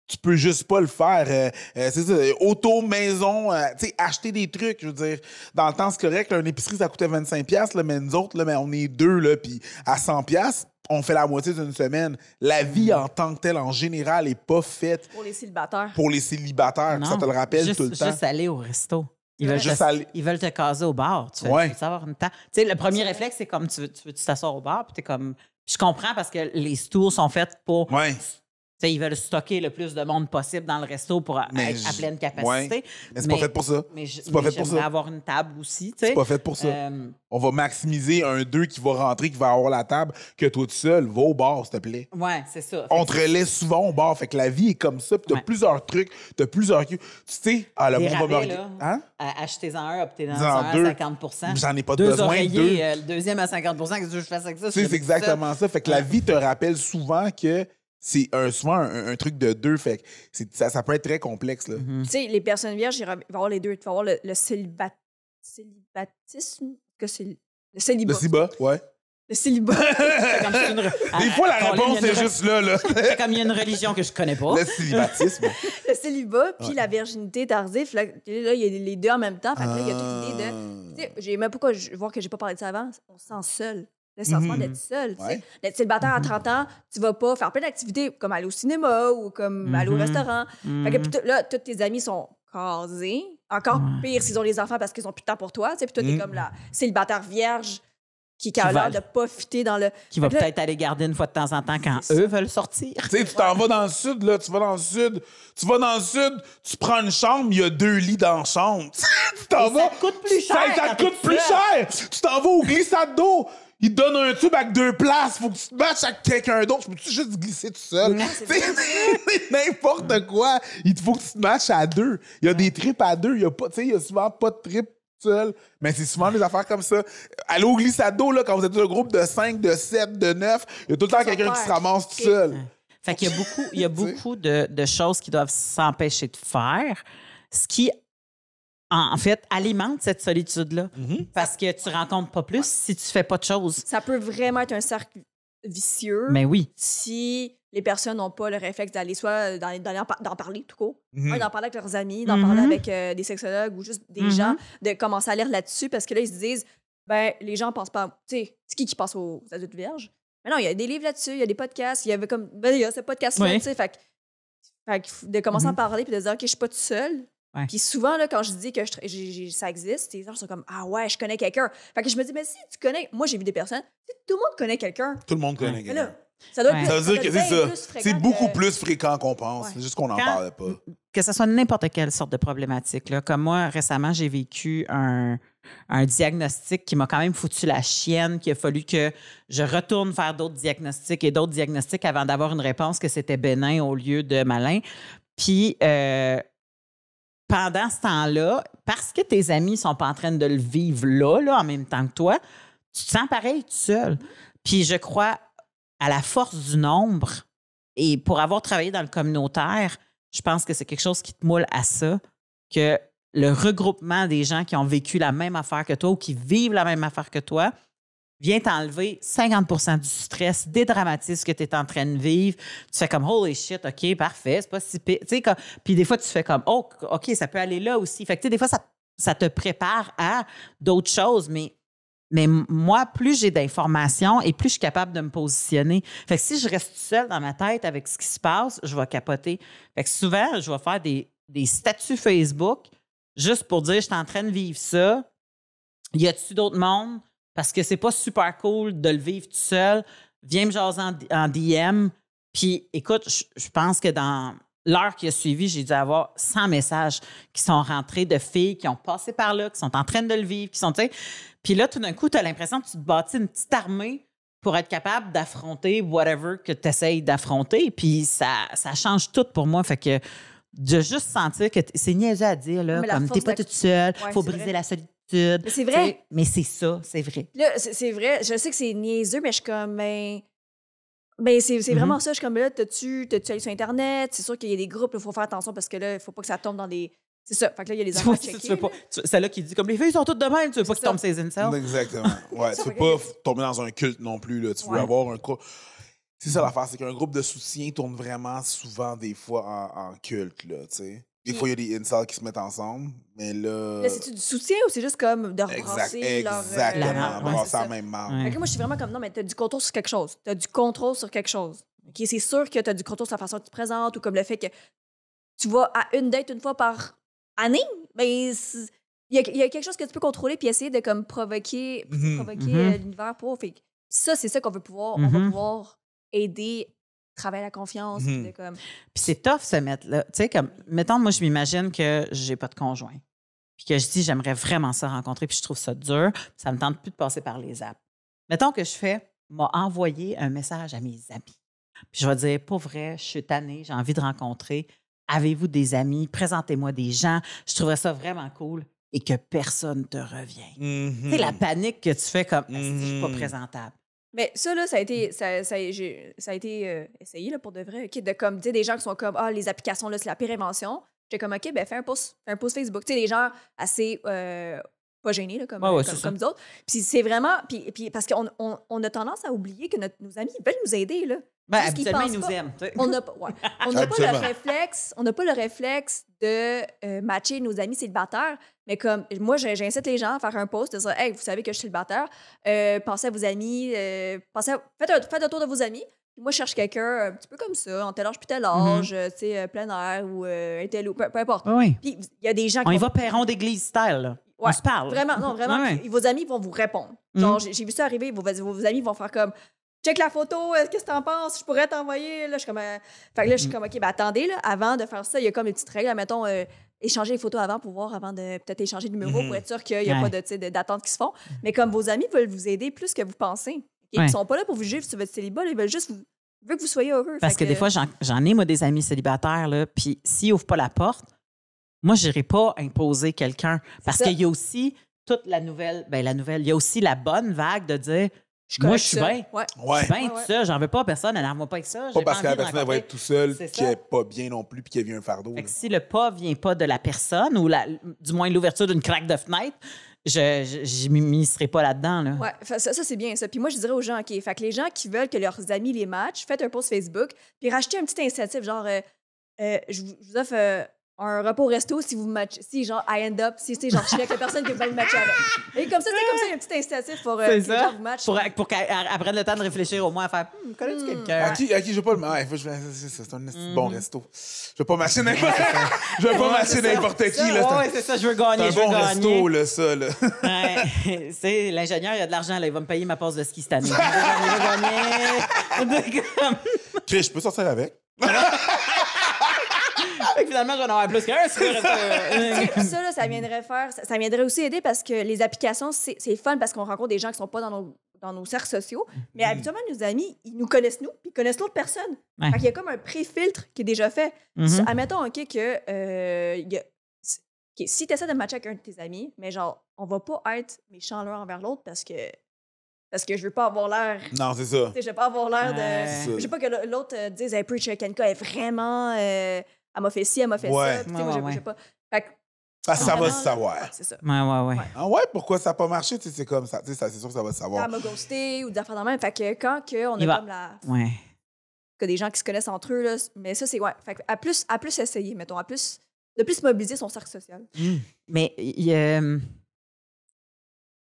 Tu peux juste pas le faire. Euh, euh, c'est ça, auto, maison, euh, tu sais, acheter des trucs, je veux dire. Dans le temps, c'est correct, là, une épicerie, ça coûtait vingt-cinq piastres, là, mais nous autres, là, mais on est deux, là, puis à cent piastres, on fait la moitié d'une semaine. La vie en tant que telle, en général, est pas faite... Pour les célibataires. Pour les célibataires, non, ça te le rappelle juste, tout le temps. Juste aller au resto. Ils veulent, te, aller... ils veulent te caser au bar. Tu veux, ouais. tu veux savoir une ta... Tu sais, le premier réflexe, c'est comme, tu veux, tu veux t'asseoir au bar, puis t'es comme... Je comprends, parce que les tours sont faits pour... Ouais. T'sais, ils veulent stocker le plus de monde possible dans le resto pour mais être à pleine capacité. Ouais. Mais c'est pas fait pour ça. Mais c'est pas fait pour ça. Avoir une table aussi. C'est pas fait pour ça. Euh... On va maximiser un deux qui va rentrer, qui va avoir la table, que toi tout seul, va au bar, s'il te plaît. Ouais, c'est ça. On te relaisse souvent au bar. Fait que la vie est comme ça. Puis t'as ouais. plusieurs trucs, t'as plusieurs. Tu sais, ah, le bon va meurtre. Hein? Achetez-en un, optez-en un deux. à cinquante pour cent. J'en ai pas deux besoin. Deux. Euh, le deuxième à cinquante pour cent, qu'est-ce que je fasse avec ça? C'est exactement ça. Fait que la vie te rappelle souvent que. C'est un, souvent un, un truc de deux, fait ça, ça peut être très complexe. Mm-hmm. Tu sais, les personnes vierges, il va y avoir les deux. Il va y avoir le, le célibat, célibatisme. Que c'est le célibat. Le célibat, ouais. Le célibat. Comme une... Des fois, la réponse est juste là. là. C'est comme il y a une religion que je connais pas. Le célibatisme. Le célibat, puis ouais. la virginité tardive. Là, il y a les deux en même temps. Fait que là, il y a toute l'idée de. Tu sais, j'ai même pourquoi je vois que j'ai pas parlé de ça avant. On se sent seul. Le sentiment mm-hmm. d'être seul. Ouais. D'être célibataire à trente ans, tu vas pas faire plein d'activités comme aller au cinéma ou comme mm-hmm. aller au restaurant. Mm-hmm. Fait que puis là, tous tes amis sont casés. Encore mm-hmm. pire s'ils ont des enfants parce qu'ils ont plus de temps pour toi. Puis toi, t'es mm-hmm. comme la célibataire vierge qui, qui a l'air de pas fitter dans le... Qui va peut-être aller garder une fois de temps en temps quand eux veulent sortir. Tu sais, tu t'en vas dans le sud, là, tu vas dans le sud, tu vas dans le sud, tu prends une chambre, il y a deux lits dans la chambre. Tu t'en vas... Ça te coûte plus cher. Ça, ça te coûte plus cher. Tu t'en vas aux glissades d'eau. Il te donne un tube avec deux places. Faut que tu te matches avec quelqu'un d'autre. Je peux-tu juste glisser tout seul? C'est n'importe quoi. Il faut que tu te matches à deux. Il y a des trips à deux. Il y a pas, tu sais, il y a souvent pas de trip seul. Mais c'est souvent des affaires comme ça. Allez au glissado, là, quand vous êtes un groupe de cinq, de sept, de neuf, il y a tout le temps quelqu'un qui se ramasse tout seul. Fait qu'il y a beaucoup, il y a beaucoup de, de choses qui doivent s'empêcher de faire. Ce qui... En fait, alimente cette solitude-là. Mm-hmm. Parce que tu ne rencontres pas plus ouais. si tu ne fais pas de choses. Ça peut vraiment être un cercle vicieux. Mais oui. Si les personnes n'ont pas le réflexe d'aller soit d'en, d'en parler, tout court, mm-hmm. hein, d'en parler avec leurs amis, d'en mm-hmm. parler avec euh, des sexologues ou juste des mm-hmm. gens, de commencer à lire là-dessus parce que là, ils se disent ben les gens ne pensent pas. Tu sais, c'est qui qui pense aux, aux adultes vierges? Mais non, il y a des livres là-dessus, il y a des podcasts, il y avait comme. Ben, il y a ce podcast-là, oui. tu sais. Fait, fait de commencer mm-hmm. à en parler puis de dire OK, je ne suis pas toute seule. Puis souvent, là, quand je dis que je, j'ai, j'ai, ça existe, les gens sont comme « Ah ouais, je connais quelqu'un. » Fait que je me dis « Mais si tu connais... » Moi, j'ai vu des personnes. Tout le monde connaît quelqu'un. Tout le monde connaît ouais. quelqu'un. Ça doit ouais. être, ça veut dire que c'est ça. C'est beaucoup que... plus fréquent qu'on pense. Ouais. C'est juste qu'on n'en parle pas. Que ce soit n'importe quelle sorte de problématique. Là. Comme moi, récemment, j'ai vécu un, un diagnostic qui m'a quand même foutu la chienne, qu'il a fallu que je retourne faire d'autres diagnostics et d'autres diagnostics avant d'avoir une réponse que c'était bénin au lieu de malin. Puis... Euh, pendant ce temps-là, parce que tes amis ne sont pas en train de le vivre là, là, en même temps que toi, tu te sens pareil tout seul. Puis je crois à la force du nombre. Et pour avoir travaillé dans le communautaire, je pense que c'est quelque chose qui te moule à ça, que le regroupement des gens qui ont vécu la même affaire que toi ou qui vivent la même affaire que toi vient t'enlever cinquante pour cent du stress, dédramatise ce que tu es en train de vivre. Tu fais comme « Holy shit, OK, parfait, c'est pas si pire. » Puis des fois, tu fais comme « Oh, OK, ça peut aller là aussi. » Fait que des fois, ça, ça te prépare à d'autres choses, mais, mais moi, plus j'ai d'informations et plus je suis capable de me positionner. Fait que si je reste seule dans ma tête avec ce qui se passe, je vais capoter. Fait que souvent, je vais faire des, des statuts Facebook juste pour dire « Je suis en train de vivre ça. Y a-tu d'autres mondes? » Parce que c'est pas super cool de le vivre tout seul. Viens me jaser en, en D M. Puis, écoute, je, je pense que dans l'heure qui a suivi, j'ai dû avoir cent messages qui sont rentrés de filles qui ont passé par là, qui sont en train de le vivre, qui sont, tu sais... Puis là, tout d'un coup, tu as l'impression que tu te bâtis une petite armée pour être capable d'affronter whatever que tu essayes d'affronter. Puis ça, ça change tout pour moi. Fait que de juste sentir que c'est niaiseux à dire, là, mais comme t'es pas toute seule, il ouais, faut briser vrai. la solitude. Mais c'est vrai. Mais c'est ça, c'est vrai. Là, c'est, c'est vrai. Je sais que c'est niaiseux, mais je suis comme, ben, ben c'est, c'est mm-hmm. vraiment ça. Je suis comme, là, t'as-tu, t'as-tu allé sur Internet? C'est sûr qu'il y a des groupes, il faut faire attention parce que là, il faut pas que ça tombe dans des... C'est ça. Fait que là, il y a les enfants à checker. Celle-là qui dit, comme, les filles sont toutes de même, tu veux c'est pas qu'ils tombent ses incels. Exactement. Ouais, tu veux pas tomber dans un culte non plus, là. Tu veux ouais. avoir un... C'est ça l'affaire, c'est qu'un groupe de soutien tourne vraiment souvent des fois en, en culte, là, tu sais. Des fois, il y a des incels qui se mettent ensemble, mais là... Là, c'est-tu du soutien ou c'est juste comme de rebrasser exact, leur... Exactement, brasser la même marque. Ouais. Moi, je suis vraiment comme, non, mais t'as du contrôle sur quelque chose. T'as du contrôle sur quelque chose. Okay? C'est sûr que t'as du contrôle sur la façon que tu te présentes ou comme le fait que tu vas à une date une fois par année, mais... Il y a, il y a quelque chose que tu peux contrôler puis essayer de comme provoquer, mm-hmm, provoquer mm-hmm. l'univers pour... Fait, ça, c'est ça qu'on veut pouvoir... Mm-hmm. On va pouvoir aider travailler la confiance. Mmh. Puis comme... c'est tough se mettre là. Tu sais, comme, mettons, moi, je m'imagine que j'ai pas de conjoint. Puis que je dis, j'aimerais vraiment ça rencontrer, puis je trouve ça dur. Ça me tente plus de passer par les apps. Mettons que je fais, m'a envoyé un message à mes amis. Puis je vais dire, pour vrai, je suis tannée, j'ai envie de rencontrer. Avez-vous des amis? Présentez-moi des gens. Je trouverais ça vraiment cool. Et que personne te revient. Mm-hmm. C'est la panique que tu fais comme « je suis pas présentable ». Mais ça, là, ça a été, ça, ça, j'ai, ça a été euh, essayé là, pour de vrai. Okay, de comme, des gens qui sont comme « ah, les applications, là, c'est la pire invention ». J'étais comme « ok, ben, fais un pouce, fais un pouce Facebook ». Tu sais, des gens assez euh, pas gênés, là, comme, ouais, ouais, comme, comme d'autres. Puis c'est vraiment... Puis, puis parce qu'on on, on a tendance à oublier que notre, nos amis veulent nous aider, là. Ben, habituellement, ils, ils nous aiment. T'sais. On n'a ouais. pas le réflexe, on n'a pas le réflexe de euh, matcher nos amis célibataires, mais comme moi, j'incite les gens à faire un post de dire « hey, vous savez que je suis célibataire, euh, pensez à vos amis, euh, pensez à, faites, un, faites un tour de vos amis. Moi, je cherche quelqu'un un petit peu comme ça, en tel âge puis tel âge, mm-hmm. tu sais, plein air ou euh, un tel ou peu, peu importe. Oui. Puis il y a des gens qui on y vont... va perron d'église style, là. Ouais, on se parle. Vraiment, non, vraiment. Ouais. Vos amis vont vous répondre. Genre, mm-hmm. j'ai vu ça arriver, vos, vos amis vont faire comme... check la photo, qu'est-ce que t'en penses? Je pourrais t'envoyer. Là, je suis comme, euh... fait que là, je suis comme, OK, ben attendez, là, avant de faire ça, il y a comme une petite règle, mettons, euh, échanger les photos avant pour voir, avant de peut-être échanger le numéro mm-hmm. pour être sûr qu'il n'y a ouais. pas de, de, d'attentes qui se font. Mais comme vos amis veulent vous aider plus que vous pensez. Et ouais. Ils ne sont pas là pour vous juger sur votre célibat, là, ils veulent juste vous... ils veulent que vous soyez heureux. Parce que, que des fois, j'en, j'en ai, moi, des amis célibataires, là, puis s'ils n'ouvrent pas la porte, moi, je n'irai pas imposer quelqu'un. Parce qu'il y a aussi toute la nouvelle, ben la nouvelle, il y a aussi la bonne vague de dire... Je moi, je suis bien. Ouais. Je suis bien tout seul. J'en veux pas à personne. Elle n'en va pas avec ça. J'ai pas, pas parce que la personne va être tout seule qui n'est pas bien non plus puis qui a vu un fardeau. Fait que si le pas vient pas de la personne ou la, du moins l'ouverture d'une craque de fenêtre, je ne m'y serai pas là-dedans. Là. Ouais, ça, ça, c'est bien ça. Puis moi, je dirais aux gens, OK, fait que les gens qui veulent que leurs amis les matchent, faites un post Facebook puis rachetez un petit incentive, genre, euh, euh, je, vous, je vous offre... Euh, un repas au resto si vous matchez, si genre I end up, si c'est genre je suis avec la personne que vous allez matcher avec. Et comme ça, c'est comme ça, il y a un petit incitatif pour euh, que les gens vous matchent. Pour, pour qu'elle prenne le temps de réfléchir au moins à faire hmm, connais-tu quelqu'un? À qui, à qui je veux pas le match? C'est un mm. bon resto. Je veux pas matcher n'importe qui. Je veux pas matcher n'importe qui. Oui, c'est ça, je veux gagner. C'est un bon resto, là, ça. Là. Ouais, c'est, l'ingénieur, il a de l'argent, là, il va me payer ma passe de ski cette année. Je veux gagner. Chris, je peux sortir avec? Fait que finalement, j'en aurais plus qu'un. Ça, ça, là, ça viendrait faire... Ça, ça viendrait aussi aider parce que les applications, c'est, c'est fun parce qu'on rencontre des gens qui sont pas dans nos, dans nos cercles sociaux. Mais mm. habituellement, nos amis, ils nous connaissent nous puis ils connaissent l'autre personne. Ouais. Fait qu'il y a comme un pré-filtre qui est déjà fait. Mm-hmm. Admettons, OK, que... Euh, y a, okay, si tu essaies de matcher avec un de tes amis, mais genre, on va pas être méchants l'un envers l'autre parce que... Parce que je veux pas avoir l'air. Non, c'est ça. Je veux pas avoir l'air de... Je veux pas que l'autre euh, dise « Hey, Preach, Kanika est vraiment... Euh, » Elle m'a fait ci, elle m'a fait ouais. ça. Ouais, moi, ouais, ouais. pas. Fait que, ah, ça va se savoir. Ouais, c'est ça. Ouais, ouais, ouais. Ah ouais, pourquoi ça n'a pas marché? C'est comme ça, ça. C'est sûr que ça va se savoir. Elle m'a ghosté ou des affaires dans le même. Fait que quand que on est comme la. Ouais. Que des gens qui se connaissent entre eux, là. Mais ça, c'est. Ouais. Fait que à plus, à plus essayer, mettons. À plus, de plus mobiliser son cercle social. Mmh. Mais euh,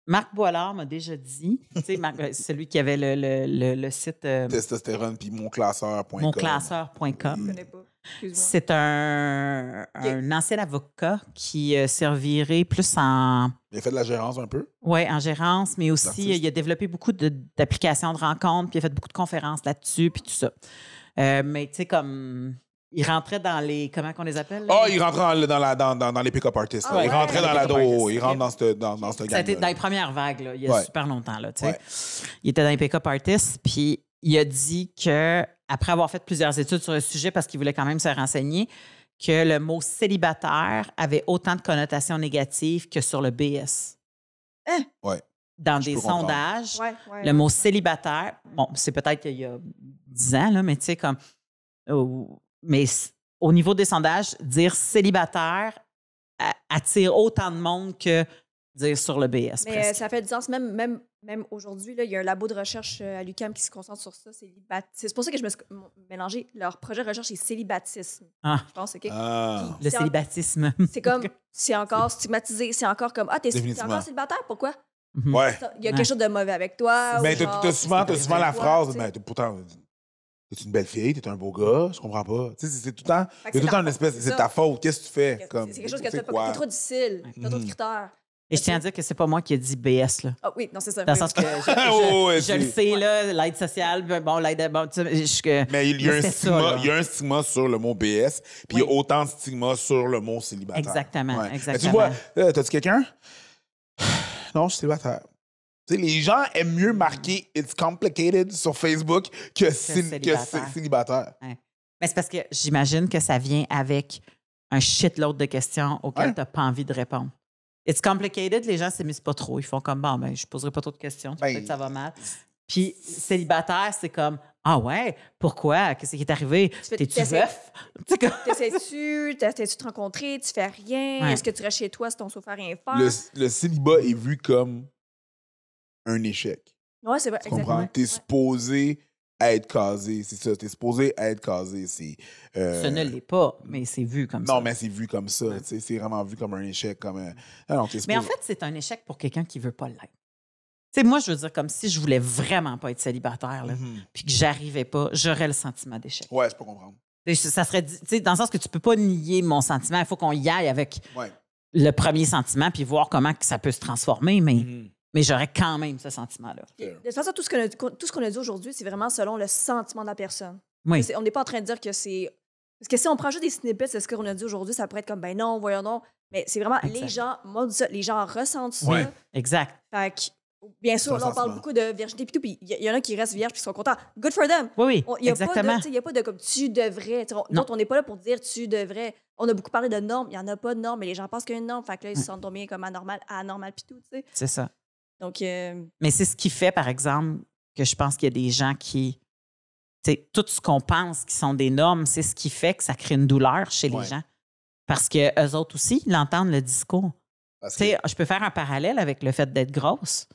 Marc Boilard m'a déjà dit, tu sais, celui qui avait le, le, le, le site. Euh, testostérone, puis mon classeur point com. mon classeur point com. Je connais pas. Excuse-moi. C'est un, un ancien avocat qui euh, servirait plus en... Il a fait de la gérance un peu. Oui, en gérance, mais aussi L'artiste. il a développé beaucoup de, d'applications de rencontres, puis il a fait beaucoup de conférences là-dessus, puis tout ça. Euh, mais tu sais, comme... Il rentrait dans les... Comment qu'on les appelle? Ah, oh, il rentrait dans, la, dans, dans, dans les pick-up artists. Ah, ouais, il rentrait dans la dos. Il rentre dans ce dans, dans gang-là. Ça a été dans les premières vagues, là, il y a ouais. super longtemps. Là, ouais. Il était dans les pick-up artists, puis il a dit que... après avoir fait plusieurs études sur le sujet, parce qu'il voulait quand même se renseigner, que le mot célibataire avait autant de connotations négatives que sur le B S. Hein? Ouais. Dans Je des sondages, ouais, ouais, le mot ouais. célibataire, bon, c'est peut-être qu'il y a dix ans, là, mais tu sais, comme. Oh, mais au niveau des sondages, dire célibataire attire autant de monde que dire sur le B S. Mais euh, ça fait du sens, même. même... Même aujourd'hui, là, il y a un labo de recherche à l'U Q A M qui se concentre sur ça. Célibat... C'est pour ça que je me suis mélangée. Leur projet de recherche, c'est célibatisme. Ah. Je pense, OK? Ah. Puis, le célibatisme. En... C'est comme, c'est encore stigmatisé. C'est encore comme, ah, t'es, t'es encore célibataire, pourquoi? Mm-hmm. Ouais. Il y a quelque ouais. chose de mauvais avec toi. Mais t'as, genre, t'as souvent, t'as souvent la toi, phrase, t'sais. Mais t'es, pourtant, t'es une belle fille, t'es un beau gars, je comprends pas. Tu sais, c'est, c'est tout le temps, c'est tout le temps une espèce, c'est ta faute, qu'est-ce que tu fais? C'est quelque chose que tu fais pas, t'es trop difficile, t'as d'autres critères. Et je tiens à dire que c'est pas moi qui ai dit B S, là. Ah oui, non, c'est ça. Dans le sens que je, je, oh, ouais, je le sais, ouais. là, l'aide sociale, bon, l'aide... Bon, tu, je, mais il y, a un stigma, ça, il y a un stigma sur le mot B S, puis oui. il y a autant de stigma sur le mot célibataire. Exactement, ouais. exactement. Mais tu vois, t'as-tu quelqu'un? Non, je suis célibataire. T'sais, les gens aiment mieux marquer « It's complicated » sur Facebook que « célibataire ». célibataire. Ouais. Mais c'est parce que j'imagine que ça vient avec un shitload de questions auxquelles ouais. tu n'as pas envie de répondre. It's complicated, les gens ne s'émissent pas trop. Ils font comme, bon, ben, je ne poserai pas trop de questions, ben, peut-être que ça va mal. Puis célibataire, c'est comme, ah ouais, pourquoi? Qu'est-ce qui est arrivé? T'es-tu veuf? T'essaies-tu? T'essaies-tu te rencontrer? Tu fais rien? Ouais. Est-ce que tu restes chez toi si ton sofa rien fait? Le, le célibat est vu comme un échec. Oui, c'est vrai. Tu comprends? T'es ouais. supposé être casé. C'est ça, t'es supposé être casé. C'est, euh... Ce ne l'est pas, mais c'est vu comme non, ça. Non, mais c'est vu comme ça. Ouais. C'est vraiment vu comme un échec. Comme un... Non, non, t'es supposé... Mais en fait, c'est un échec pour quelqu'un qui ne veut pas l'être. T'sais, moi, je veux dire, comme si je voulais vraiment pas être célibataire, là, mm-hmm. puis que j'arrivais pas, j'aurais le sentiment d'échec. Ouais, je peux comprendre. T'sais, ça serait, t'sais, dans le sens que tu peux pas nier mon sentiment. Il faut qu'on y aille avec ouais. le premier sentiment puis voir comment ça peut se transformer, mais... Mm-hmm. Mais j'aurais quand même ce sentiment-là. De toute façon, tout ce qu'on a, tout ce qu'on a dit aujourd'hui, c'est vraiment selon le sentiment de la personne. Oui. On n'est pas en train de dire que c'est... Parce que si on prend juste des snippets de ce qu'on a dit aujourd'hui, ça pourrait être comme, ben non, voyons non. Mais c'est vraiment, exact. les gens moi, les gens ressentent ça. Oui, exact. Fait que, bien sûr, là, on parle beaucoup de virginité et tout, puis il y, y en a qui restent vierges puis qui sont contents. Good for them. Oui, oui, exactement. Il n'y a pas de comme, tu devrais. D'autres, on n'est pas là pour dire, tu devrais. On a beaucoup parlé de normes. Il n'y en a pas de normes, mais les gens pensent qu'il y a une norme. Fait que là, ils se sentent tombés comme anormal, anormal puis tout, tu sais. C'est ça. Donc, euh... Mais c'est ce qui fait, par exemple, que je pense qu'il y a des gens qui... Tout ce qu'on pense qui sont des normes, c'est ce qui fait que ça crée une douleur chez ouais. les gens. Parce qu'eux autres aussi, ils entendent le discours. Que... Je peux faire un parallèle avec le fait d'être grosse.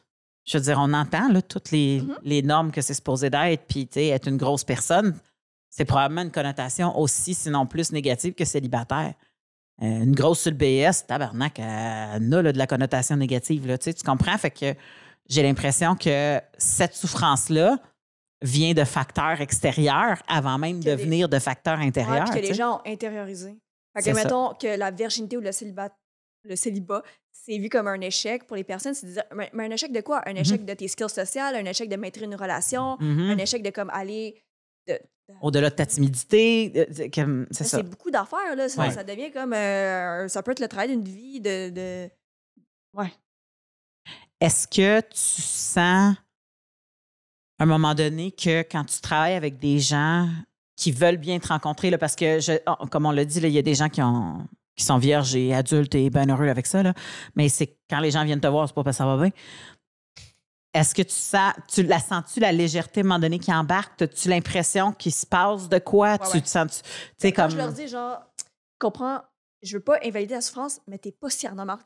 Je veux dire, on entend là, toutes les, mm-hmm. les normes que c'est supposé d'être, puis être une grosse personne, c'est probablement une connotation aussi, sinon plus négative que célibataire. Euh, une grosse sur le B S, tabarnak, elle a là, de la connotation négative. Là, tu comprends? Fait que j'ai l'impression que cette souffrance-là vient de facteurs extérieurs avant même de des... venir de facteurs intérieurs. Ouais, que les gens ont intériorisé. Fait que, mettons ça. que la virginité ou le célibat, le célibat, c'est vu comme un échec pour les personnes. C'est de dire, mais, mais un échec de quoi? Un échec mm-hmm. de tes skills sociales, un échec de maintenir une relation, mm-hmm. un échec de comme aller... De, Au-delà de ta timidité, c'est ça. C'est beaucoup d'affaires, là. Ça, ouais. ça devient comme... Euh, ça peut être le travail d'une vie de... de... Ouais. Est-ce que tu sens, à un moment donné, que quand tu travailles avec des gens qui veulent bien te rencontrer, là, parce que, je, oh, comme on l'a dit, il y a des gens qui, ont, qui sont vierges et adultes et bien heureux avec ça, là, mais c'est quand les gens viennent te voir, c'est pas parce que ça va bien. Est-ce que tu sens, tu la sens-tu, la légèreté à un moment donné qui embarque? As-tu l'impression qu'il se passe de quoi? Ouais, tu ouais. te sens-tu, tu sais, comme... Quand je leur dis, genre, comprends, je veux pas invalider la souffrance, mais t'es pas si anormal.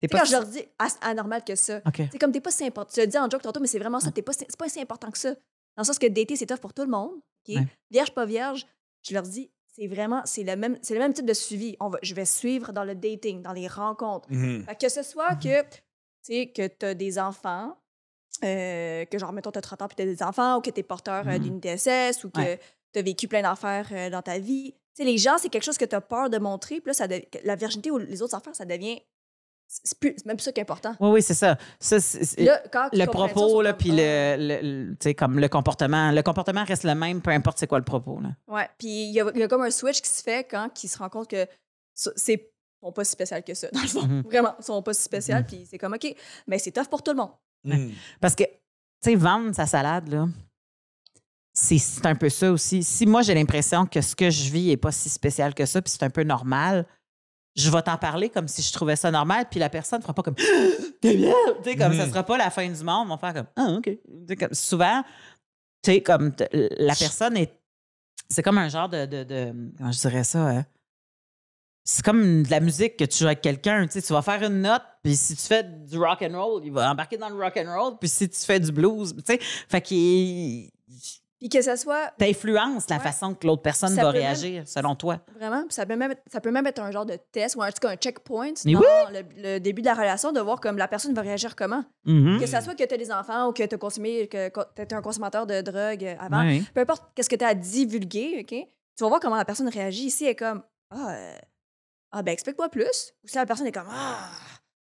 T'es pas quand si... je leur dis, anormal que ça. Okay. C'est comme t'es pas si important. Tu l'as dit en joke tantôt, mais c'est vraiment ça, t'es pas si, c'est pas si important que ça. Dans le sens que dater, c'est tough pour tout le monde. Okay? Ouais. Vierge, pas vierge, je leur dis, c'est vraiment, c'est le même, c'est le même type de suivi. On va, je vais suivre dans le dating, dans les rencontres. Mm-hmm. Fait que ce soit mm-hmm. que, tu sais, que t'as des enfants, Euh, que genre, mettons, t'as trente ans puis t'as des enfants ou que t'es porteur euh, d'une I T S S ou que ouais. t'as vécu plein d'affaires euh, dans ta vie. Tu sais, les gens, c'est quelque chose que t'as peur de montrer. Puis là, ça de... la virginité ou les autres affaires, ça devient... C'est, plus... c'est même ça qui est important. Oui, oui, c'est ça. ça c'est... Là, quand le propos, là, puis comme... le, le, le, t'sais, comme le comportement. Le comportement reste le même, peu importe c'est quoi le propos. Oui, puis il y, y a comme un switch qui se fait quand ils se rendent compte que c'est sont pas si spécial que ça, dans le fond. Mm-hmm. Vraiment, ils sont pas si spécial. Mm-hmm. Puis c'est comme, OK, mais c'est tough pour tout le monde. Mmh. Parce que, tu sais, vendre sa salade, là, c'est, c'est un peu ça aussi. Si moi, j'ai l'impression que ce que je vis n'est pas si spécial que ça, puis c'est un peu normal, je vais t'en parler comme si je trouvais ça normal, puis la personne ne fera pas comme « T'es bien! » Tu sais, comme mmh. ça ne sera pas la fin du monde. Ils vont faire comme « Ah, OK. » Comme, souvent, tu sais, comme la personne est... C'est comme un genre de... de, de comment je dirais ça? Hein? C'est comme de la musique que tu joues avec quelqu'un. Tu sais, tu vas faire une note, puis si tu fais du rock and roll, il va embarquer dans le rock and roll. Puis si tu fais du blues, tu sais, fait qu'il... Puis que ça soit... T'influences la ouais. façon que l'autre personne ça va réagir, même... selon toi. Vraiment. Puis ça peut même, ça peut même être un genre de test ou en tout cas un checkpoint dans oui. le, le début de la relation, de voir comme la personne va réagir comment. Mm-hmm. Que ça soit que t'as des enfants ou que t'as consommé, que t'es un consommateur de drogue avant. Oui. Peu importe qu'est-ce que t'as à divulguer, OK? Tu vas voir comment la personne réagit. Ici, elle est comme... Ah, euh... Ah, ben, explique-moi plus. Ou si la personne est comme, ah,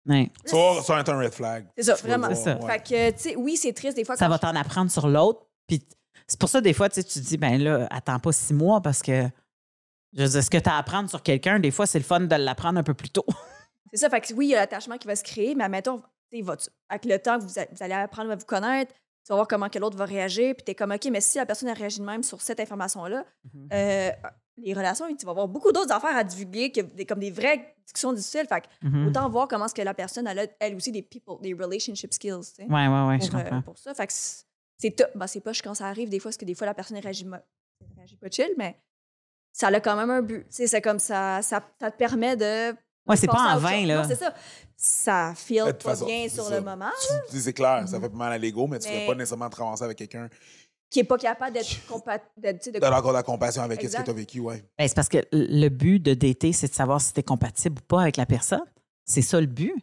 Ouais. Ça, ça va être un red flag. C'est ça, vraiment. C'est ça. Ouais. Fait que, tu sais, oui, c'est triste des fois. Ça va je... t'en apprendre sur l'autre. Puis c'est pour ça, des fois, tu te dis, ben là, attends pas six mois parce que, je veux dire, ce que tu as à apprendre sur quelqu'un, des fois, c'est le fun de l'apprendre un peu plus tôt. C'est ça. Fait que oui, il y a l'attachement qui va se créer, mais admettons, tu sais, avec le temps que vous, vous allez apprendre à vous connaître, tu vas voir comment que l'autre va réagir, puis tu es comme, OK, mais si la personne a réagi de même sur cette information-là, mm-hmm. euh, les relations, tu vas avoir beaucoup d'autres affaires à divulguer, que des, comme des vraies discussions difficiles. Fait que mm-hmm. autant voir comment est-ce que la personne, elle a, elle aussi, des people, des relationship skills. Tu sais, ouais, ouais, ouais, pour, je comprends. Euh, pour ça, fait que c'est, c'est top. Ben, c'est poche quand ça arrive, des fois, parce que des fois, la personne réagit, réagit pas chill, mais ça a quand même un but. Tu sais, c'est comme ça, ça, ça te permet de... Ouais, c'est pas en vain, là. Non, c'est ça. Ça feel pas façon, bien sur ça. Le moment. Tu, c'est clair, ça fait mal à l'ego, mais tu ne mais... veux pas nécessairement te ramasser avec quelqu'un qui n'est pas capable d'être compa... de, tu sais, de... de la, la compassion avec exact. Ce que tu as vécu, oui. Ben, c'est parce que le but de dater, c'est de savoir si tu es compatible ou pas avec la personne. C'est ça le but.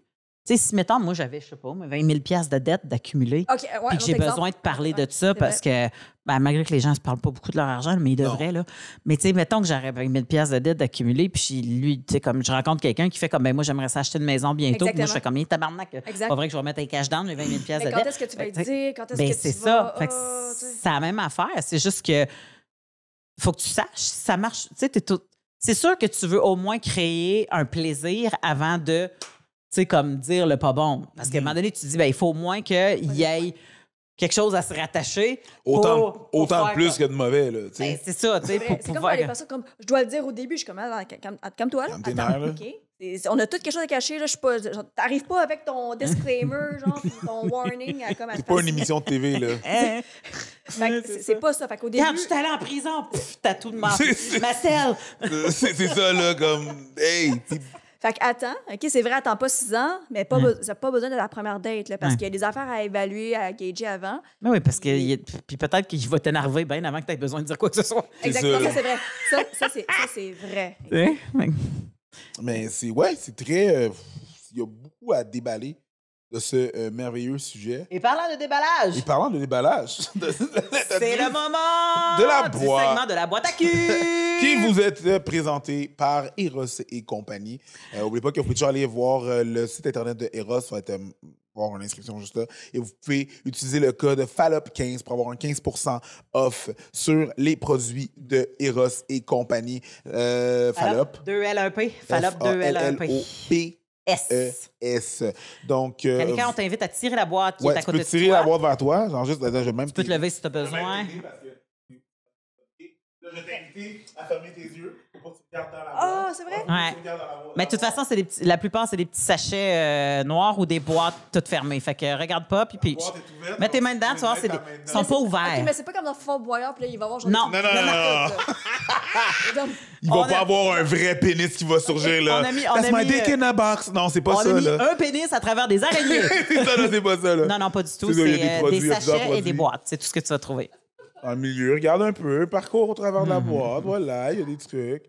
Tu sais, si, mettons, moi, j'avais, je sais pas, vingt mille dollars de dette d'accumuler, okay, ouais, puis que j'ai exemple. Besoin de parler ouais, de ça parce vrai. Que, ben, malgré que les gens ne se parlent pas beaucoup de leur argent, mais ils devraient, non. là. Mais, tu sais, mettons que j'aurais vingt mille dollars de dette d'accumuler, puis lui, tu sais, comme je rencontre quelqu'un qui fait comme, ben, moi, j'aimerais s'acheter une maison bientôt, puis moi, je fais comme, il tabarnak, c'est pas vrai que je vais remettre un cash down, les vingt mille dollars de dette. Quand est-ce que tu vas dire? Quand est-ce ben, que c'est tu ça. Vas... Fait que oh, c'est la même affaire. C'est juste que, faut que tu saches si ça marche. Tu sais, t'es tout. C'est sûr que tu veux au moins créer un plaisir avant de. Tu sais, comme dire le pas bon. Parce qu'à un moment donné, tu te dis, ben, il faut au moins qu'il y ait quelque chose à se rattacher. Autant, pour, pour autant plus comme... que de mauvais, là. Ben, c'est ça, tu sais. C'est, c'est comme faire... les personnes, comme, je dois le dire au début, je suis comme, comme toi, là. Attends, okay. On a tout quelque chose à cacher, là. Je suis pas, genre, t'arrives pas avec ton disclaimer, genre, ton warning. À, comme, à c'est pas une émission de T V, là. Fait que c'est, c'est pas ça. Fait qu'au début. Quand je suis allée en prison, pff, t'as tout de mort. Ma selle. C'est, c'est ça, là, comme, hey, t'es... Fait que attends, OK, c'est vrai, attends pas six ans, mais pas, ouais. be- pas besoin de la première date, là, parce ouais. qu'il y a des affaires à évaluer, à gager avant. Mais oui, parce que y a, puis peut-être qu'il va t'énerver bien avant que tu aies besoin de dire quoi que ce soit. Exactement, c'est ça, c'est vrai. Ça, ça, c'est, ça, c'est vrai. Ouais. Mais c'est, ouais, c'est très... Il euh, y a beaucoup à déballer de ce euh, merveilleux sujet. Et parlant de déballage! Et parlant de déballage! De, de, de, c'est de, le moment de la du boîte. Segment de la boîte à cul! Qui vous est présenté par Eros et compagnie. Euh, N'oubliez pas que vous pouvez toujours aller voir euh, le site internet de Eros. Ça va être... Euh, avoir une inscription juste là. Et vous pouvez utiliser le code Fallop quinze pour avoir un quinze pour cent off sur les produits de Eros et compagnie. Euh, Fallop. deux L un P. Fallop deux L un P. S. E, S. Donc, euh, Kanika, on t'invite à tirer la boîte qui ouais, est à côté de toi. Tu peux tirer la boîte vers toi. Genre juste, je même tu peux te lever si tu as besoin. Je t'invite à fermer tes yeux pour que tu te gardes dans la boîte. Ah, oh, c'est vrai? Ouais. Dans la mais de toute façon, c'est des petits, la plupart, c'est des petits sachets euh, noirs ou des boîtes toutes fermées. Fait que regarde pas, puis puis mets tes mains dedans, tu vois, ils sont pas ouverts. Okay, mais c'est pas comme dans Fort Boyard, puis là, il va avoir genre... Non, non, non, non. non. Il va on pas a... avoir un vrai pénis qui va surgir, là. On a mis... On That's a my mis, dick in a box. Non, c'est pas on ça, là. On a mis un pénis à travers des araignées. Non, non, c'est pas ça, là. Non, non, pas du tout. C'est des sachets et des boîtes. C'est tout ce que tu vas trouver. En milieu, regarde un peu, parcours au travers de la boîte, voilà, il y a des trucs.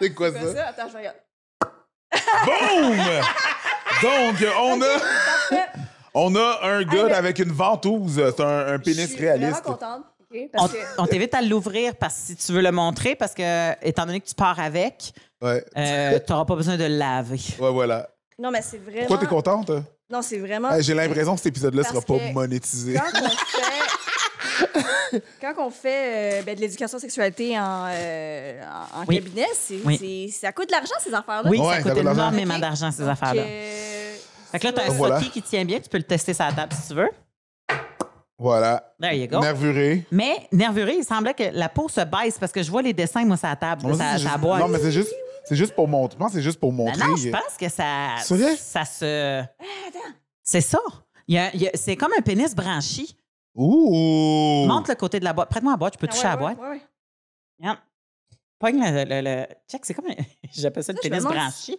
C'est quoi ça? ça? Attends, je regarde. Boum! Donc, on a... on a un gars ah, mais... avec une ventouse, c'est un, un pénis réaliste. Je suis vraiment contente. Okay, parce on, que... on t'évite à l'ouvrir parce que si tu veux le montrer, parce que, étant donné que tu pars avec, ouais. euh, tu n'auras pas besoin de le laver. Ouais, voilà. Non, mais c'est vraiment... Pourquoi t'es contente? Non, c'est vraiment... Euh, j'ai l'impression que cet épisode-là ne sera pas monétisé. Quand on fait, quand on fait euh, ben, de l'éducation sexualité en, euh, en oui. cabinet, c'est, oui. c'est, ça coûte de l'argent, ces affaires-là. Oui, ouais, ça, ça coûte énormément okay. d'argent, ces okay. affaires-là. Euh, fait que là, t'as un voilà. socky qui tient bien. Tu peux le tester sur la table si tu veux. Voilà. There you go. Nervuré. Mais nervuré, il semblait que la peau se baisse parce que je vois les dessins, moi, sur la table, sur la juste... boîte. Non, mais c'est juste... C'est juste pour montrer. Je pense que c'est juste pour montrer. Non, non, je pense que ça. C'est vrai? Ça se. Attends. C'est ça. Il y a, il y a, c'est comme un pénis branchi. Ouh! Montre le côté de la boîte. Prête-moi la boîte, je peux ah, toucher ouais, la boîte. Oui, oui. Yeah. Pogne le, le, le. Check, c'est comme. Un... J'appelle ça, ça le pénis branchi.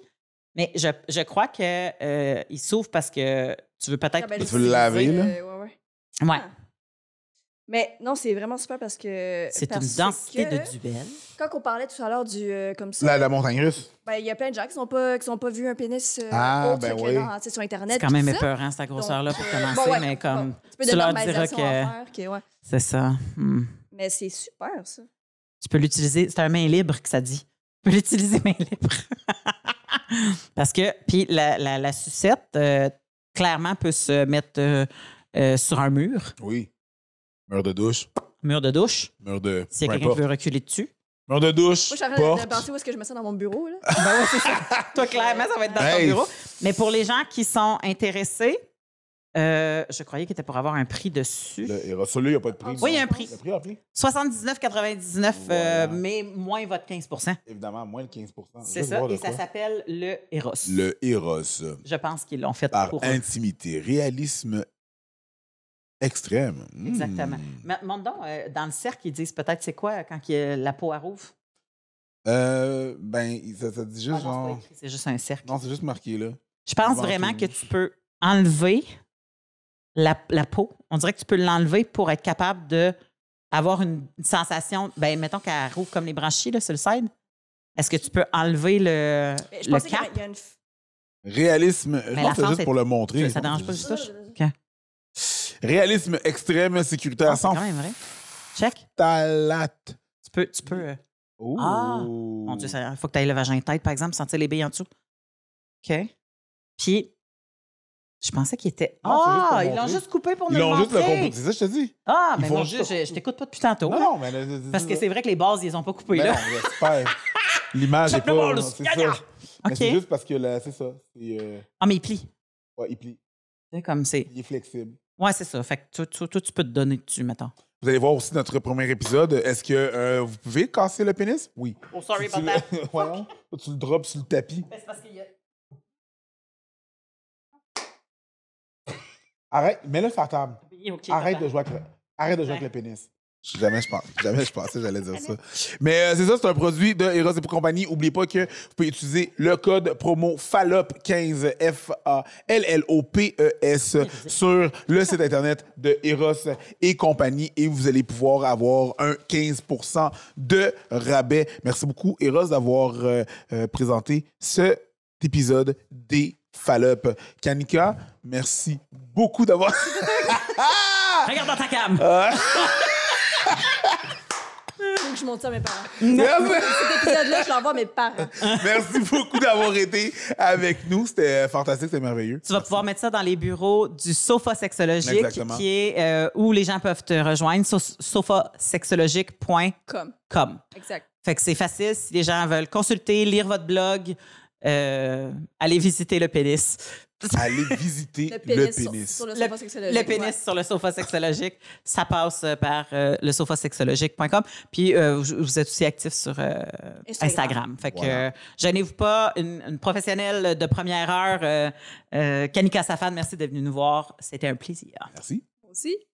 Mais je, je crois qu'il euh, s'ouvre parce que tu veux peut-être. Ah, ben, tu veux le laver, là? Euh, ouais, ouais. Ouais. Ah. Mais non, c'est vraiment super parce que... C'est parce une densité que, de duel. Quand on parlait tout à l'heure du... Euh, comme ça, la, la montagne russe. Il ben, y a plein de gens qui n'ont pas, pas vu un pénis euh, ah, autre ben que oui. là, sur Internet. C'est quand même épeurant, cette grosseur-là, pour commencer. Bon, ouais, mais comme... Bon, tu peux de normalisation à faire. Que, ouais. C'est ça. Hmm. Mais c'est super, ça. Tu peux l'utiliser. C'est un main libre que ça dit. Tu peux l'utiliser main libre. Parce que, puis la, la, la sucette, euh, clairement, peut se mettre euh, euh, sur un mur. Oui. Mur de douche. Mur de douche. Mur de. S'il y a quelqu'un qui veut reculer dessus. Mur de douche. Moi, j'ai arrêté de penser où est-ce que je mets ça dans mon bureau. Là. Ben ouais, c'est ça. Toi, clairement, ça va être dans hey. ton bureau. Mais pour les gens qui sont intéressés, euh, je croyais qu'il était pour avoir un prix dessus. Celui-là, il n'y a pas de prix. Oui, il y a un prix. Le prix, le prix. soixante-dix-neuf quatre-vingt-dix-neuf, voilà. euh, mais moins votre quinze pour cent. Évidemment, moins le quinze pour cent. C'est ça, et ça s'appelle le Eros. Le Eros. Je pense qu'ils l'ont fait par pour... Par intimité, eux. Réalisme extrême. Mmh. Exactement. Mais montre donc, euh, dans le cercle, ils disent peut-être c'est quoi quand il y a la peau à rouvre? Euh, ben, ça, ça dit juste ah, genre... Non, c'est juste un cercle. Non, c'est juste marqué, là. Je pense bon, vraiment que tu peux enlever... La, la peau, on dirait que tu peux l'enlever pour être capable d'avoir une sensation, ben mettons qu'elle rouvre comme les branchies là, sur le side. Est-ce que tu peux enlever le, je le cap? Y a une... Réalisme, mais je pense que c'est juste est... pour le montrer. Ça ne dérange pas du tout. Okay. Réalisme extrême, sécuritaire, sans... C'est quand même vrai. Check. Talate. Tu peux... Tu peux euh... oh. Ah! Mon Dieu, il faut que tu ailles le vagin de tête, par exemple, sentir les billes en dessous. OK. Puis... Je pensais qu'il était... Ah, ils l'ont juste coupé pour nous le montrer. Ils l'ont juste le coupé, c'est ça je te dis. Ah, mais mon Dieu, je t'écoute pas depuis tantôt. Non, non, mais... Parce que c'est vrai que les bases, ils les ont pas coupées, là. Non, j'espère. L'image est pas... C'est ça. Mais c'est juste parce que là, c'est ça. Ah, mais il plie. Ouais, il plie. C'est comme c'est... Il est flexible. Ouais, c'est ça. Fait que toi, tu peux te donner dessus, mettons. Vous allez voir aussi notre premier épisode. Est-ce que euh, vous pouvez casser le pénis? Oui. Oh, sorry, about that. Voyons, tu le drops sur le tapis. C'est parce qu'il y a... Arrête, mets-le sur la table. Okay, Arrête papa. de jouer avec le, Arrête de jouer ouais. avec le pénis. Jamais je pense, jamais je pensais que j'allais dire ça. Mais euh, c'est ça, c'est un produit de Eros et compagnie. N'oubliez pas que vous pouvez utiliser le code promo Fallop quinze F A L L O P E S sur le site internet de Eros et compagnie et vous allez pouvoir avoir un quinze pour cent de rabais. Merci beaucoup Eros d'avoir euh, euh, présenté cet épisode des Fallop. Kanika, merci beaucoup d'avoir... Regarde dans ta cam! Euh... Faut que je monte ça à mes parents. Merci. Cet épisode-là, je l'envoie à mes parents. Merci beaucoup d'avoir été avec nous. C'était fantastique, c'était merveilleux. Tu vas Merci. pouvoir mettre ça dans les bureaux du Sofa Sexologique, Exactement. qui est euh, où les gens peuvent te rejoindre, sofa sexologique point com. Exact. Fait que c'est facile si les gens veulent consulter, lire votre blog. Euh, allez visiter le pénis. Allez visiter le pénis. Le pénis, sur, sur, le sofa le, le pénis ouais. sur le sofa sexologique. Ça passe par euh, le sofa sexologique point com. Puis euh, vous, vous êtes aussi actifs sur euh, Instagram. Instagram. Fait que voilà. euh, gênez-vous pas, une, une professionnelle de première heure, euh, euh, Kanika Safan, merci d'être venue nous voir. C'était un plaisir. Merci. Moi aussi.